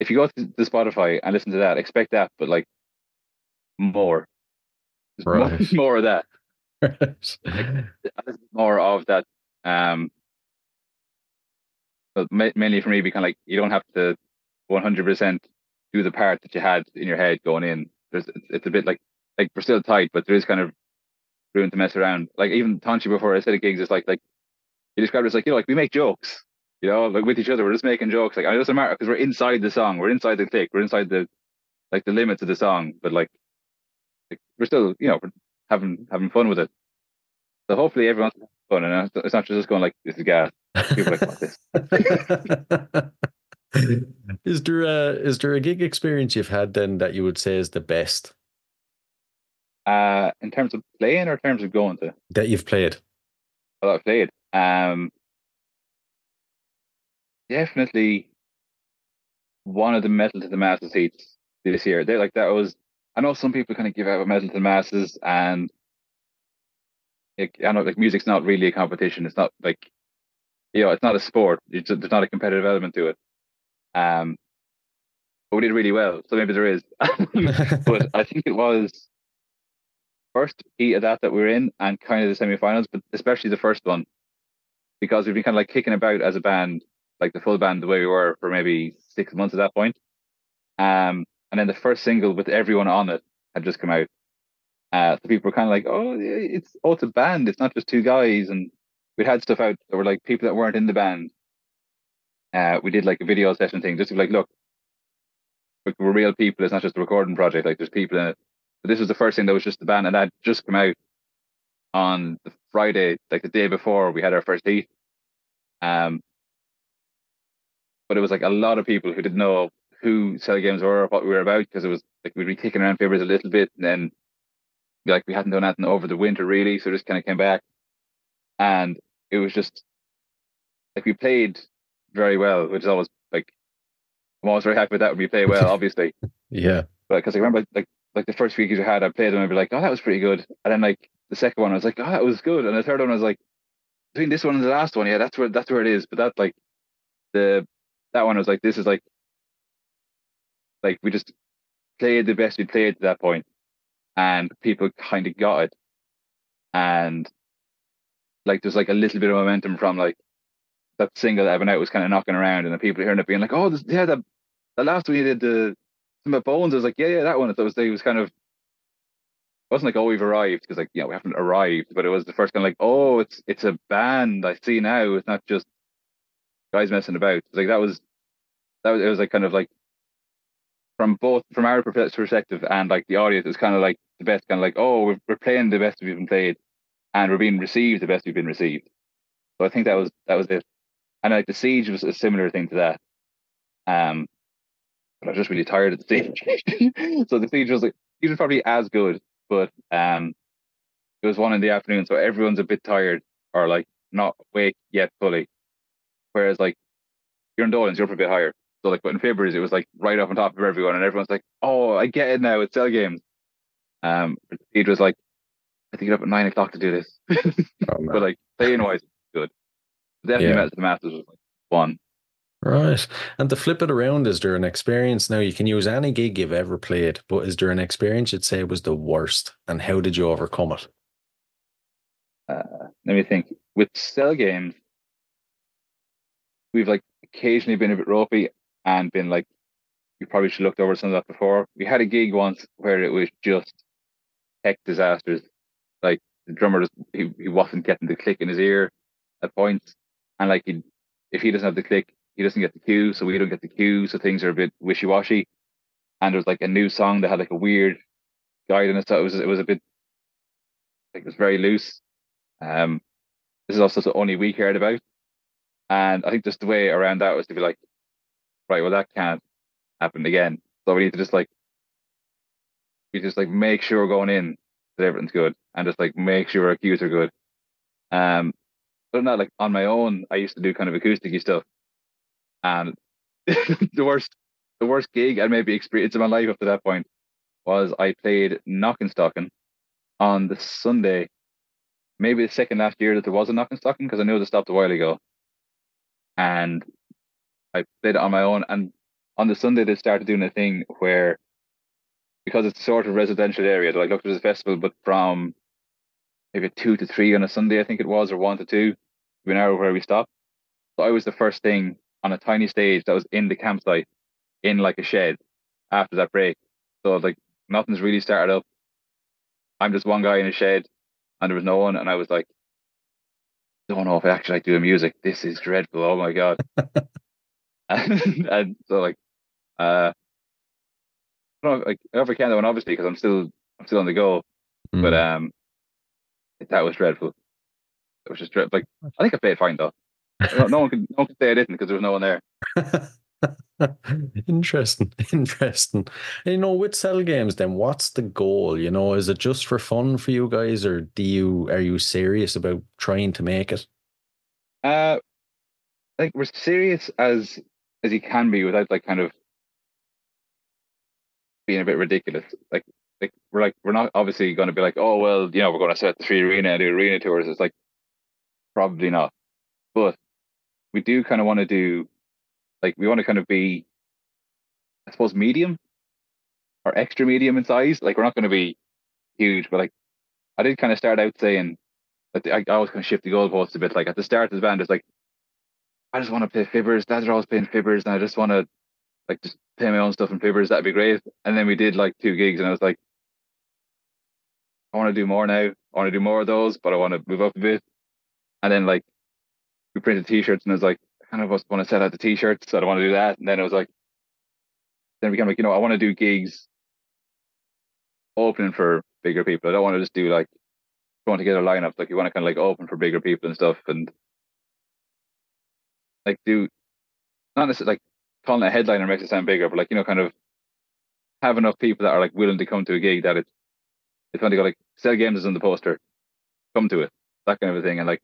if you go to the Spotify and listen to that, expect that, but like more, right. more, more of that. More of that, um, but mainly for me, be kind of like you don't have to one hundred percent do the part that you had in your head going in. There's, it's a bit like like we're still tight, but there is kind of room to mess around. Like even Tonchi before I said at gigs, it's like like he described it as like, you know, like we make jokes, you know, like with each other. We're just making jokes. Like, it doesn't matter because we're inside the song, we're inside the click, we're inside the like the limits of the song, but like, like we're still, you know, we're having having fun with it. So hopefully everyone's fun, and it's not just going like, this is gas. People are like, what this? Is there a, is there a gig experience you've had then that you would say is the best? Uh, in terms of playing or in terms of going to? That you've played. Oh, that I've played. Um, definitely one of the Metal to the Masses heats this year. They like that was, I know some people kind of give out a Metal to the Masses, and it, I know like music's not really a competition. It's not like, you know, it's not a sport. It's, there's not a competitive element to it. Um, but we did really well, so maybe there is. But I think it was first heat of that that we were in, and kind of the semifinals, but especially the first one, because we've been kind of like kicking about as a band, like the full band, the way we were for maybe six months at that point. Um, and then the first single with everyone on it had just come out. Uh, so people were kind of like, oh, it's oh, it's a band. It's not just two guys. And we'd had stuff out that were like people that weren't in the band. Uh, we did like a video session thing just to be like, look, we're real people. It's not just a recording project. Like, there's people in it. But this was the first thing that was just the band, and that just came out. on the Friday, like the day before we had our first heat. Um, but it was like a lot of people who didn't know who Cell Games were, what we were about, because it was like we'd be kicking around Fibbers a little bit, and then like we hadn't done anything over the winter really, so just kind of came back, and it was just like we played very well, which is always like I'm always very happy with that when we play well, obviously. Yeah, but because I remember like like the first week you had, I played them and I'd be like, oh, that was pretty good, and then like the second one I was like, oh, that was good, and the third one I was like, between this one and the last one, yeah, that's where that's where it is. But that like the that one I was like, this is like like we just played the best we played to that point, and people kind of got it, and like there's like a little bit of momentum from like that single that I went out was kind of knocking around, and the people hearing it being like, oh, this, yeah, the the last one you did the my bones, I was like, yeah, yeah, that one. It was, it was kind of, it wasn't like, oh, we've arrived, because like, yeah, we haven't arrived, but it was the first kind of like, oh, it's it's a band. I see now. It's not just guys messing about. Like that was, that was it was like kind of like from both from our perspective and like the audience, it was kind of like the best kind of like, oh, we're, we're playing the best we've been played, and we're being received the best we've been received. So I think that was that was it. And like the Siege was a similar thing to that. Um, but I was just really tired of the Siege. So the Siege was like, it was probably as good, but um, it was one in the afternoon, so everyone's a bit tired or like not awake yet fully. Whereas like you're in Dolan's, you're up a bit higher. So like, but in February, it was like right up on top of everyone, and everyone's like, oh, I get it now. It's Cell Games. Um, the Siege was like, I think you're up at nine o'clock to do this. Oh, no. But like playing wise, good. Definitely, yeah. Metal to the Masses was like one. Right. And to flip it around, is there an experience? Now, you can use any gig you've ever played, but is there an experience you'd say was the worst, and how did you overcome it? Uh, let me think. With Cell Games, we've like occasionally been a bit ropey and been like, you probably should have looked over some of that before. We had a gig once where it was just tech disasters. Like the drummer, just, he, he wasn't getting the click in his ear at points, and like he, if he doesn't have the click, he doesn't get the cue, so we don't get the cue, so things are a bit wishy-washy. And there was like a new song that had like a weird guide in it, so it was it was a bit like it was very loose. Um, this is also the only we cared about, and I think just the way around that was to be like, right, well that can't happen again, so we need to just like we just like make sure we're going in that everything's good, and just like make sure our cues are good. Um. But not like on my own, I used to do kind of acoustic-y stuff, and the worst the worst gig I maybe experienced in my life up to that point was I played Knockanstockan on the Sunday, maybe the second last year that there was a Knockanstockan, because I knew it stopped a while ago, and I played it on my own. And on the Sunday they started doing a thing where, because it's sort of residential area, so like look, there's a festival, but from maybe two to three on a Sunday I think it was, or one to two, an hour where we stopped. So I was the first thing on a tiny stage that was in the campsite, in like a shed, after that break. So like nothing's really started up. I'm just one guy in a shed, and there was no one. And I was like, don't know if I actually like doing music. This is dreadful. Oh my god. and, and so like, uh, I don't know, like I never can that one obviously because I'm still I'm still on the go. Mm. But um, that was dreadful. It was just dreadful. Like I think I played fine though. No, no one could no one could say I didn't because there was no one there. Interesting, interesting. You know, with Cell Games, then what's the goal? You know, is it just for fun for you guys, or do you are you serious about trying to make it? Uh, I think we're serious as as you can be without like kind of being a bit ridiculous. Like like we're like we're not obviously going to be like, oh well, you know, we're going to set the three arena and do arena tours. It's like probably not. But we do kind of want to do, like, we want to kind of be, I suppose, medium or extra medium in size. Like, we're not going to be huge, but, like, I did kind of start out saying that I, I always kind of shift the goalposts a bit. Like, at the start of the band, it's like, I just want to play Fibbers. Dads are always playing Fibbers, and I just want to, like, just play my own stuff in Fibbers. That'd be great. And then we did, like, two gigs, and I was like, I want to do more now. I want to do more of those, but I want to move up a bit. And then, like, we printed t-shirts, and I was like, kind of us want to sell out the t-shirts, so I don't want to do that. And then it was like, then we kind of like, you know, I want to do gigs opening for bigger people. I don't want to just do like want to get a lineup, like you want to kind of like open for bigger people and stuff, and like do not necessarily like calling a headliner makes it sound bigger, but like, you know, kind of have enough people that are like willing to come to a gig that it's it's when they go like Cell Games is on the poster, come to it, that kind of a thing, and like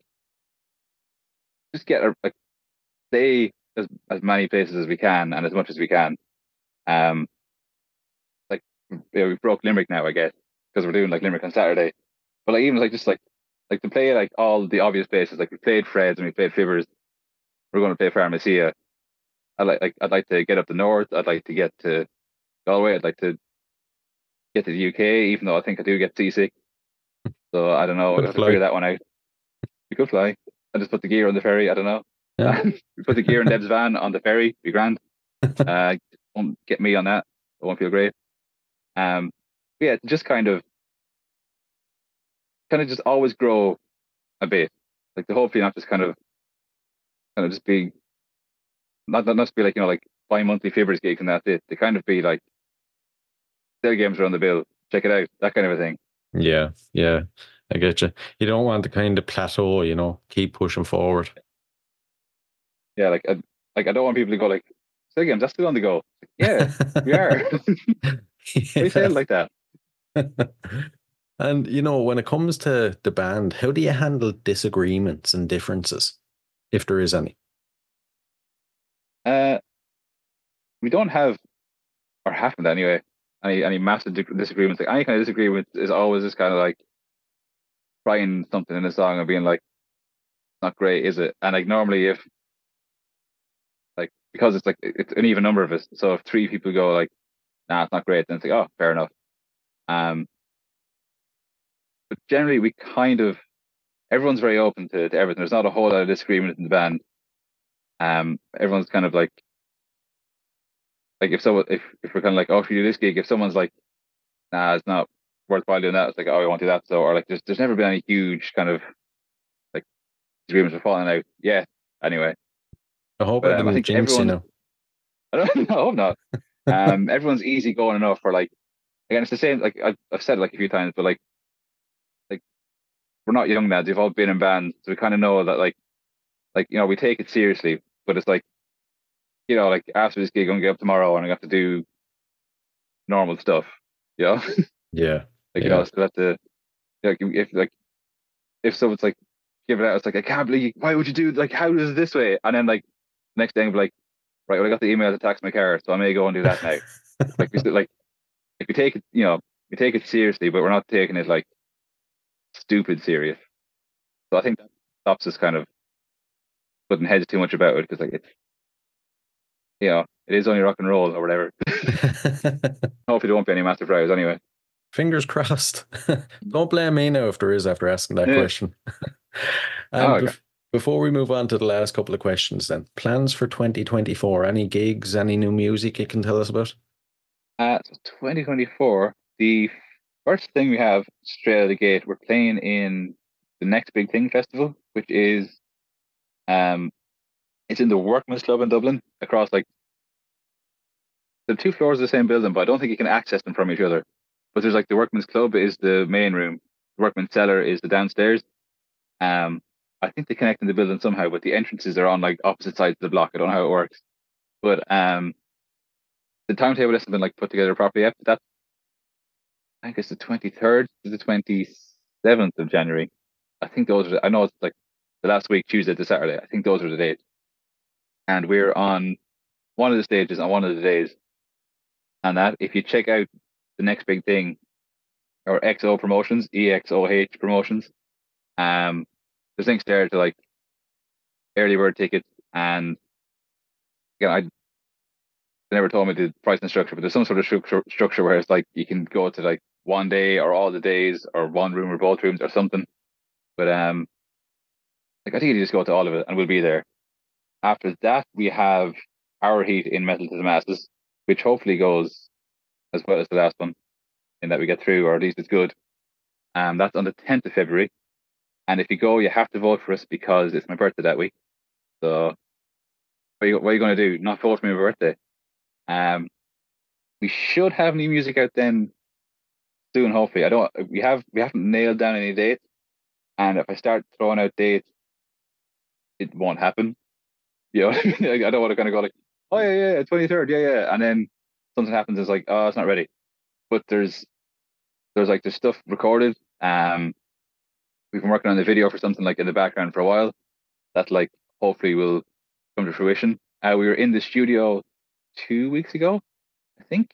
just get a, like stay as as many places as we can and as much as we can. Um, like yeah, we broke Limerick now, I guess, because we're doing like Limerick on Saturday. But like even like just like like to play like all the obvious places, like we played Fred's and we played Fibbers. We're going to play Pharmacia. I like like I'd like to get up the north. I'd like to get to Galway. I'd like to get to the U K, even though I think I do get seasick. So I don't know. I'll figure that one out. We could fly. I just put the gear on the ferry. I don't know. Yeah. We put the gear in Deb's van on the ferry. Be grand. Uh, won't get me on that. I won't feel great. Um, yeah, just kind of, kind of just always grow a bit. Like the hopefully not just kind of, kind of just be, not not just be like, you know, like bi-monthly Fibbers gigs and that's it. They kind of be like, Cell Games are on the bill. Check it out. That kind of a thing. Yeah, yeah, I get you. You don't want the kind of plateau, you know. Keep pushing forward. Yeah, like I, like I don't want people to go like, Cell Games, that's still on the go. Like, yeah, we are. Yeah. We failed like that. And you know, when it comes to the band, how do you handle disagreements and differences, if there is any? Uh, we don't have, or haven't anyway, any any massive disagreements. Like any kind of disagreement is always just kind of like trying something in a song and being like, "Not great, is it?" And like normally, if like because it's like it's an even number of us, so if three people go like, "Nah, it's not great," then it's like, "Oh, fair enough." Um, but generally, we kind of everyone's very open to, to everything. There's not a whole lot of disagreement in the band. Um, everyone's kind of like. Like if so, if, if we're kind of like, oh, should we do this gig? If someone's like, nah, it's not worthwhile doing that. It's like, oh, I won't do that. So, or like, there's there's never been any huge kind of like disagreements are falling out. Yeah. Anyway, I hope but, I, um, I think everyone. You know. I don't know. I hope not. Um, everyone's easy going enough for like. Again, it's the same. Like I've, I've said it like a few times, but like, like we're not young lads. We've all been in bands, so we kind of know that like, like you know, we take it seriously, but it's like. You know, like after this gig, I'm gonna get up tomorrow and I have to do normal stuff. You know? Yeah. Like yeah. You know, so have to like if like if someone's like give it out, it's like I can't believe you, why would you do like how is it this way? And then like the next day I'm like, right, well I got the email to tax my car, so I may go and do that now. like we like if we take it, you know, we take it seriously, but we're not taking it like stupid serious. So I think that stops us kind of putting heads too much about it because like it's you know, it is only rock and roll or whatever. Hopefully there won't be any massive rows anyway. Fingers crossed. Don't blame me now if there is after asking that yeah. question. um, oh, okay. be- before we move on to the last couple of questions then, plans for twenty twenty-four, any gigs, any new music you can tell us about? Uh, so twenty twenty-four, the first thing we have straight out of the gate, we're playing in the Next Big Thing Festival, which is... um. It's in the Workman's Club in Dublin, across like the two floors of the same building, but I don't think you can access them from each other. But there's like the Workman's Club is the main room, the Workman's Cellar is the downstairs. Um, I think they connect in the building somehow, but the entrances are on like opposite sides of the block. I don't know how it works, but um, the timetable hasn't been like put together properly yet. But that's I think it's the twenty-third to the twenty-seventh of January. I think those are. The, I know it's like the last week, Tuesday to Saturday. I think those are the dates. And we're on one of the stages on one of the days. And that, if you check out the Next Big Thing, or X O Promotions, E X O H Promotions, um, there's links there to like early bird tickets. And again, I they never told me the price and structure, but there's some sort of structure, structure where it's like you can go to like one day or all the days or one room or both rooms or something. But um, like I think you just go to all of it and we'll be there. After that, we have our heat in Metal to the Masses, which hopefully goes as well as the last one, in that we get through, or at least it's good. Um, that's on the tenth of February. And if you go, you have to vote for us because it's my birthday that week. So what are you, what are you going to do? Not vote for me on my birthday? Um, we should have new music out then soon, hopefully. I don't. We have we haven't nailed down any dates, And if I start throwing out dates, it won't happen. You know what I mean? I don't want to kind of go like, oh, yeah, yeah, twenty-third, yeah, yeah. And then something happens, it's like, oh, it's not ready. But there's, there's like, there's stuff recorded. Um, we've been working on the video for something like in the background for a while that like hopefully will come to fruition. Uh, we were in the studio two weeks ago, I think.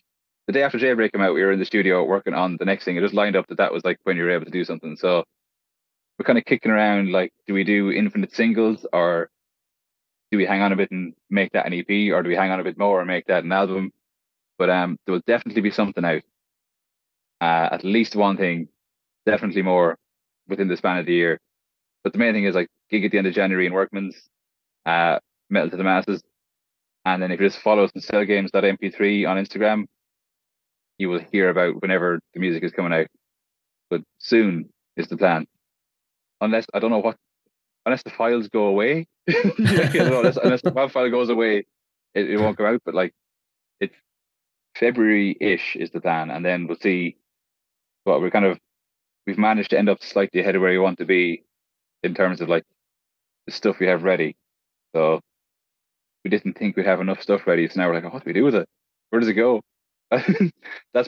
The day after Jailbreak came out, we were in the studio working on the next thing. It just lined up that that was like when you were able to do something. So we're kind of kicking around, like, do we do infinite singles, or do we hang on a bit and make that an E P, or do we hang on a bit more and make that an album? But um, there will definitely be something out. Uh, at least one thing, definitely more within the span of the year. But the main thing is like gig at the end of January in Workman's, uh, Metal to the Masses. And then if you just follow us on cell games dot m p three on Instagram, you will hear about whenever the music is coming out. But soon is the plan. Unless, I don't know what, unless the files go away. I don't know, unless, unless the WAV file goes away, it, it won't go out. But like, it's February-ish is the plan. And then we'll see. Well, we're kind of, we've managed to end up slightly ahead of where we want to be in terms of like the stuff we have ready. So we didn't think we'd have enough stuff ready. So now we're like, oh, what do we do with it? Where does it go? That's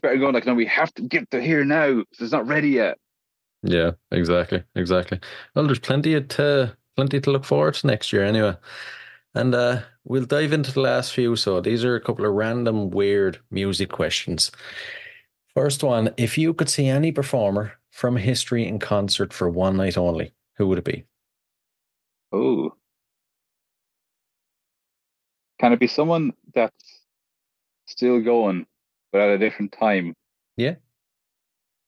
better than going like, no, we have to get to here now. So it's not ready yet. Yeah, exactly, exactly. Well, there's plenty to plenty to look forward to next year, anyway. And uh, we'll dive into the last few. So these are a couple of random, weird music questions. First one: if you could see any performer from history in concert for one night only, who would it be? Oh, can it be someone that's still going? But at a different time. Yeah.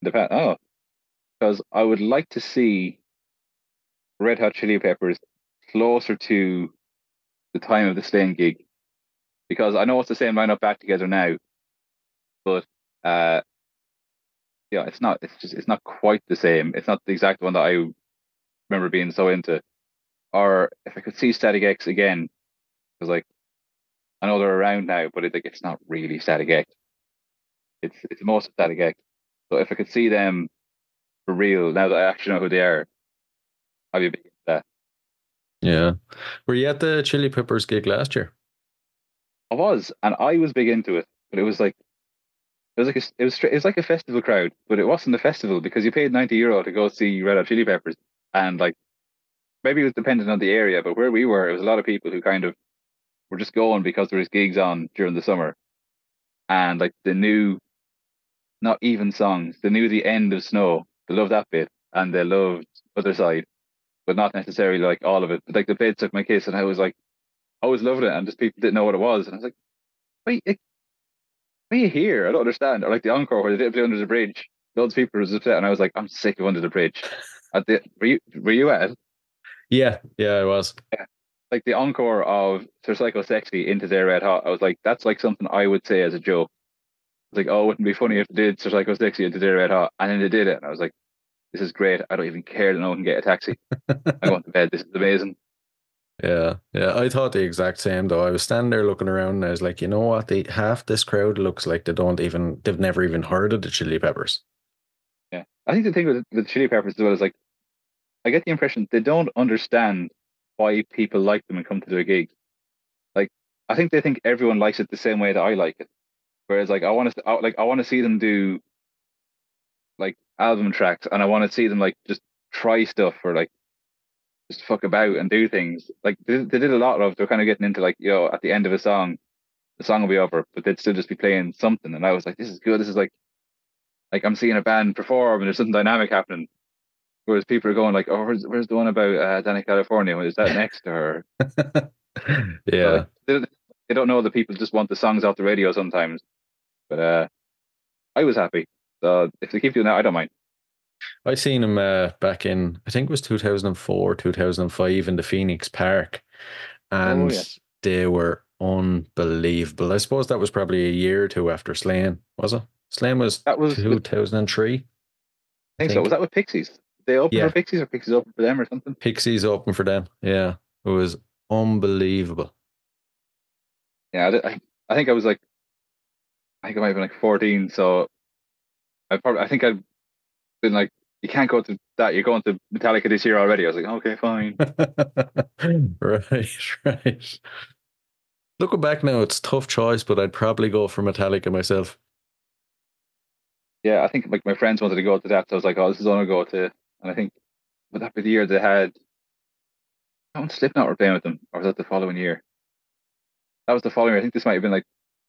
Depend. Oh, because I would like to see Red Hot Chili Peppers closer to the time of the Slane gig, because I know it's the same lineup back together now, but uh, yeah, it's not. It's just it's not quite the same. It's not the exact one that I remember being so into. Or if I could see Static X again, because like I know they're around now, but it, like, it's not really Static X. It's it's most of Static X. So if I could see them for real, now that I actually know who they are, I'd be big into that. Yeah. Were you at the Chili Peppers gig last year? I was, and I was big into it. But it was like it was like a, it was it was like a festival crowd, but it wasn't a festival because you paid ninety euro to go see Red Hot Chili Peppers, and like maybe it was dependent on the area, but where we were, it was a lot of people who kind of were just going because there was gigs on during the summer, and like the new. Not even songs. They knew the end of Snow. They loved that bit, and they loved Other Side, but not necessarily like all of it. But like they played "Took My Kiss," and I was like, I was loving it, and just people didn't know what it was, and I was like, "Wait, why, why are you here? I don't understand." Or like the encore where they did play Under the Bridge. Loads of people were upset, and I was like, "I'm sick of Under the Bridge." At the were you were you at it? Yeah, yeah, I was. Yeah. Like the encore of Sir Psycho Sexy into their Red Hot. I was like, that's like something I would say as a joke. Like, oh, it wouldn't be funny if they did Sir Psycho Sexy into their Red Hot, and then they did it, and I was like, this is great. I don't even care that no one can get a taxi. I want to bed. This is amazing. Yeah, yeah. I thought the exact same though. I was standing there looking around, and I was like, you know what? They, half this crowd looks like they don't even, they've never even heard of the Chili Peppers. Yeah, I think the thing with the Chili Peppers as well is like, I get the impression they don't understand why people like them and come to their gigs. Like, I think they think everyone likes it the same way that I like it. Whereas, like, I want to, like, I want to see them do, like, album tracks, and I want to see them like just try stuff or like just fuck about and do things. Like they, they did a lot of. They're kind of getting into like, you know, at the end of a song, the song will be over, but they'd still just be playing something. And I was like, this is good. This is like, like I'm seeing a band perform, and there's something dynamic happening. Whereas people are going like, oh, where's, where's the one about uh, Danny California? Is that next or? Yeah, so, like, they don't know that people just want the songs off the radio sometimes. But uh, I was happy. So if they keep doing that, I don't mind. I seen him uh, back in, I think it was two thousand four, two thousand five in the Phoenix Park. And oh, yeah. They were unbelievable. I suppose that was probably a year or two after Slane, was it? Slane was, that was two thousand three. With, I, think I think so. Was that with Pixies? They opened yeah. for Pixies, or Pixies opened for them or something? Pixies opened for them, yeah. It was unbelievable. Yeah, I, I think I was like, I think I might have been like fourteen, so I probably I think I'd been like you can't go to that. You're going to Metallica this year already. I was like, okay, fine. right, right. Looking back now, it's a tough choice, but I'd probably go for Metallica myself. Yeah, I think like my friends wanted to go to that, so I was like, oh, this is what I'm going to go to. And I think, would that be the year they had, I don't know, Slipknot were playing with them, or was that the following year? That was the following year. I think this might have been like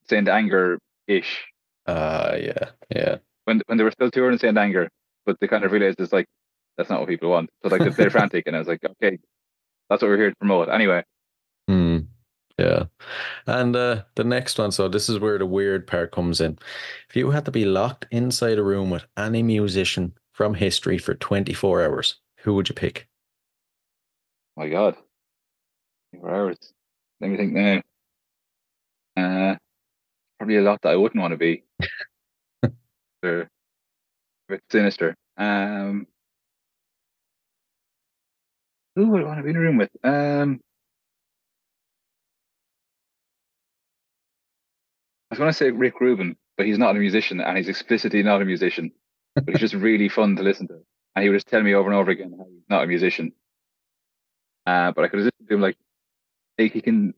Saint Anger-ish. Uh, yeah, yeah. When when they were still touring Saint Anger, but they kind of realized it's like, that's not what people want. So like they're frantic, and I was like, okay, that's what we're here to promote. Anyway. Hmm. Yeah. And uh, the next one, so this is where the weird part comes in. If you had to be locked inside a room with any musician from history for twenty-four hours, who would you pick? My God. twenty-four hours. Let me think now. Uh, probably a lot that I wouldn't want to be. They're a bit sinister. Um, who would I want to be in a room with? Um, I was going to say Rick Rubin, but he's not a musician, and he's explicitly not a musician. But he's just really fun to listen to. And he would just tell me over and over again how he's not a musician. Uh, but I could just do him like, like, he can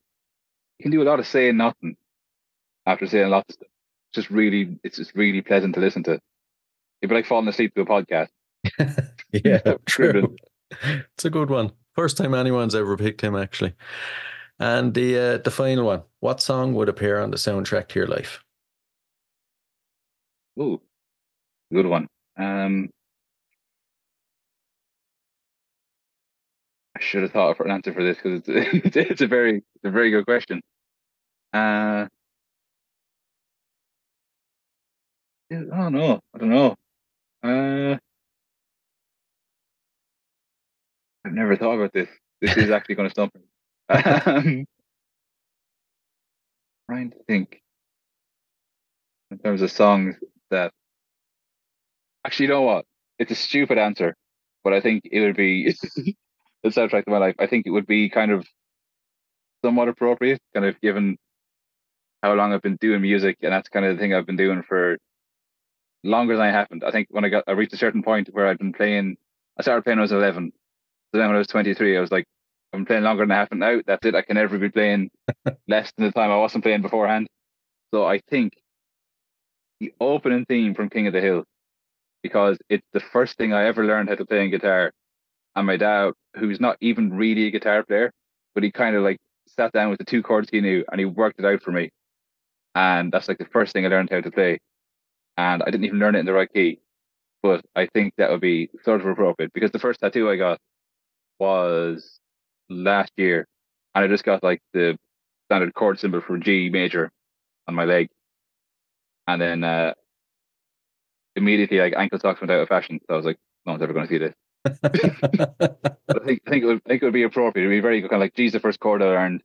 he can do a lot of saying nothing after saying lots of stuff. It's just really, it's just really pleasant to listen to. You'd be like falling asleep to a podcast. Yeah, true. It's a good one. First time anyone's ever picked him, actually. And the uh, the final one. What song would appear on the soundtrack to your life? Ooh, good one. Um, I should have thought of an answer for this because it's, it's a very it's a very good question. Uh, I don't know. I don't know. Uh, I've never thought about this. This is actually going to stump me. um, trying to think in terms of songs that actually, you know what? It's a stupid answer, but I think it would be the soundtrack of my life. I think it would be kind of somewhat appropriate, kind of given how long I've been doing music, and that's kind of the thing I've been doing for longer than I haven't. I think when I got, I reached a certain point where I'd been playing. I started playing when I was eleven. So then when I was twenty-three, I was like, I'm playing longer than I haven't now. That's it. I can never be playing less than the time I wasn't playing beforehand. So I think the opening theme from King of the Hill, because it's the first thing I ever learned how to play on guitar. And my dad, who's not even really a guitar player, but he kind of like sat down with the two chords he knew and he worked it out for me. And that's like the first thing I learned how to play. And I didn't even learn it in the right key. But I think that would be sort of appropriate, because the first tattoo I got was last year, and I just got like the standard chord symbol for G major on my leg, and then uh, immediately like ankle socks went out of fashion. So I was like, no one's ever going to see this. But I think I think, it would, I think it would be appropriate. It would be very good, kind of like G's the first chord I learned.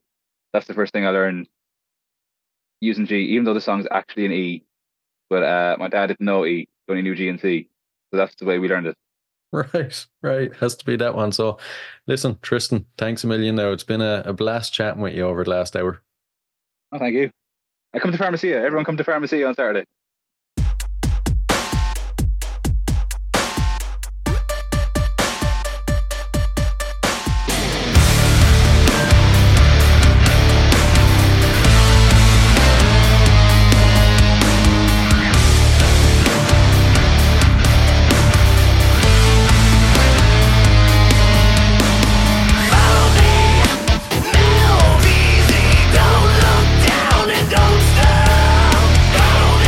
That's the first thing I learned using G, even though the song's actually an E, but uh, my dad didn't know E, he only knew G and C, so that's the way we learned it. Right, right. Has to be that one. So listen, Tristan, thanks a million now. It's been a, a blast chatting with you over the last hour. Oh, thank you. I come to Pharmacia. Everyone come to Pharmacia on Saturday. Don't look down and don't stop. Don't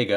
Hey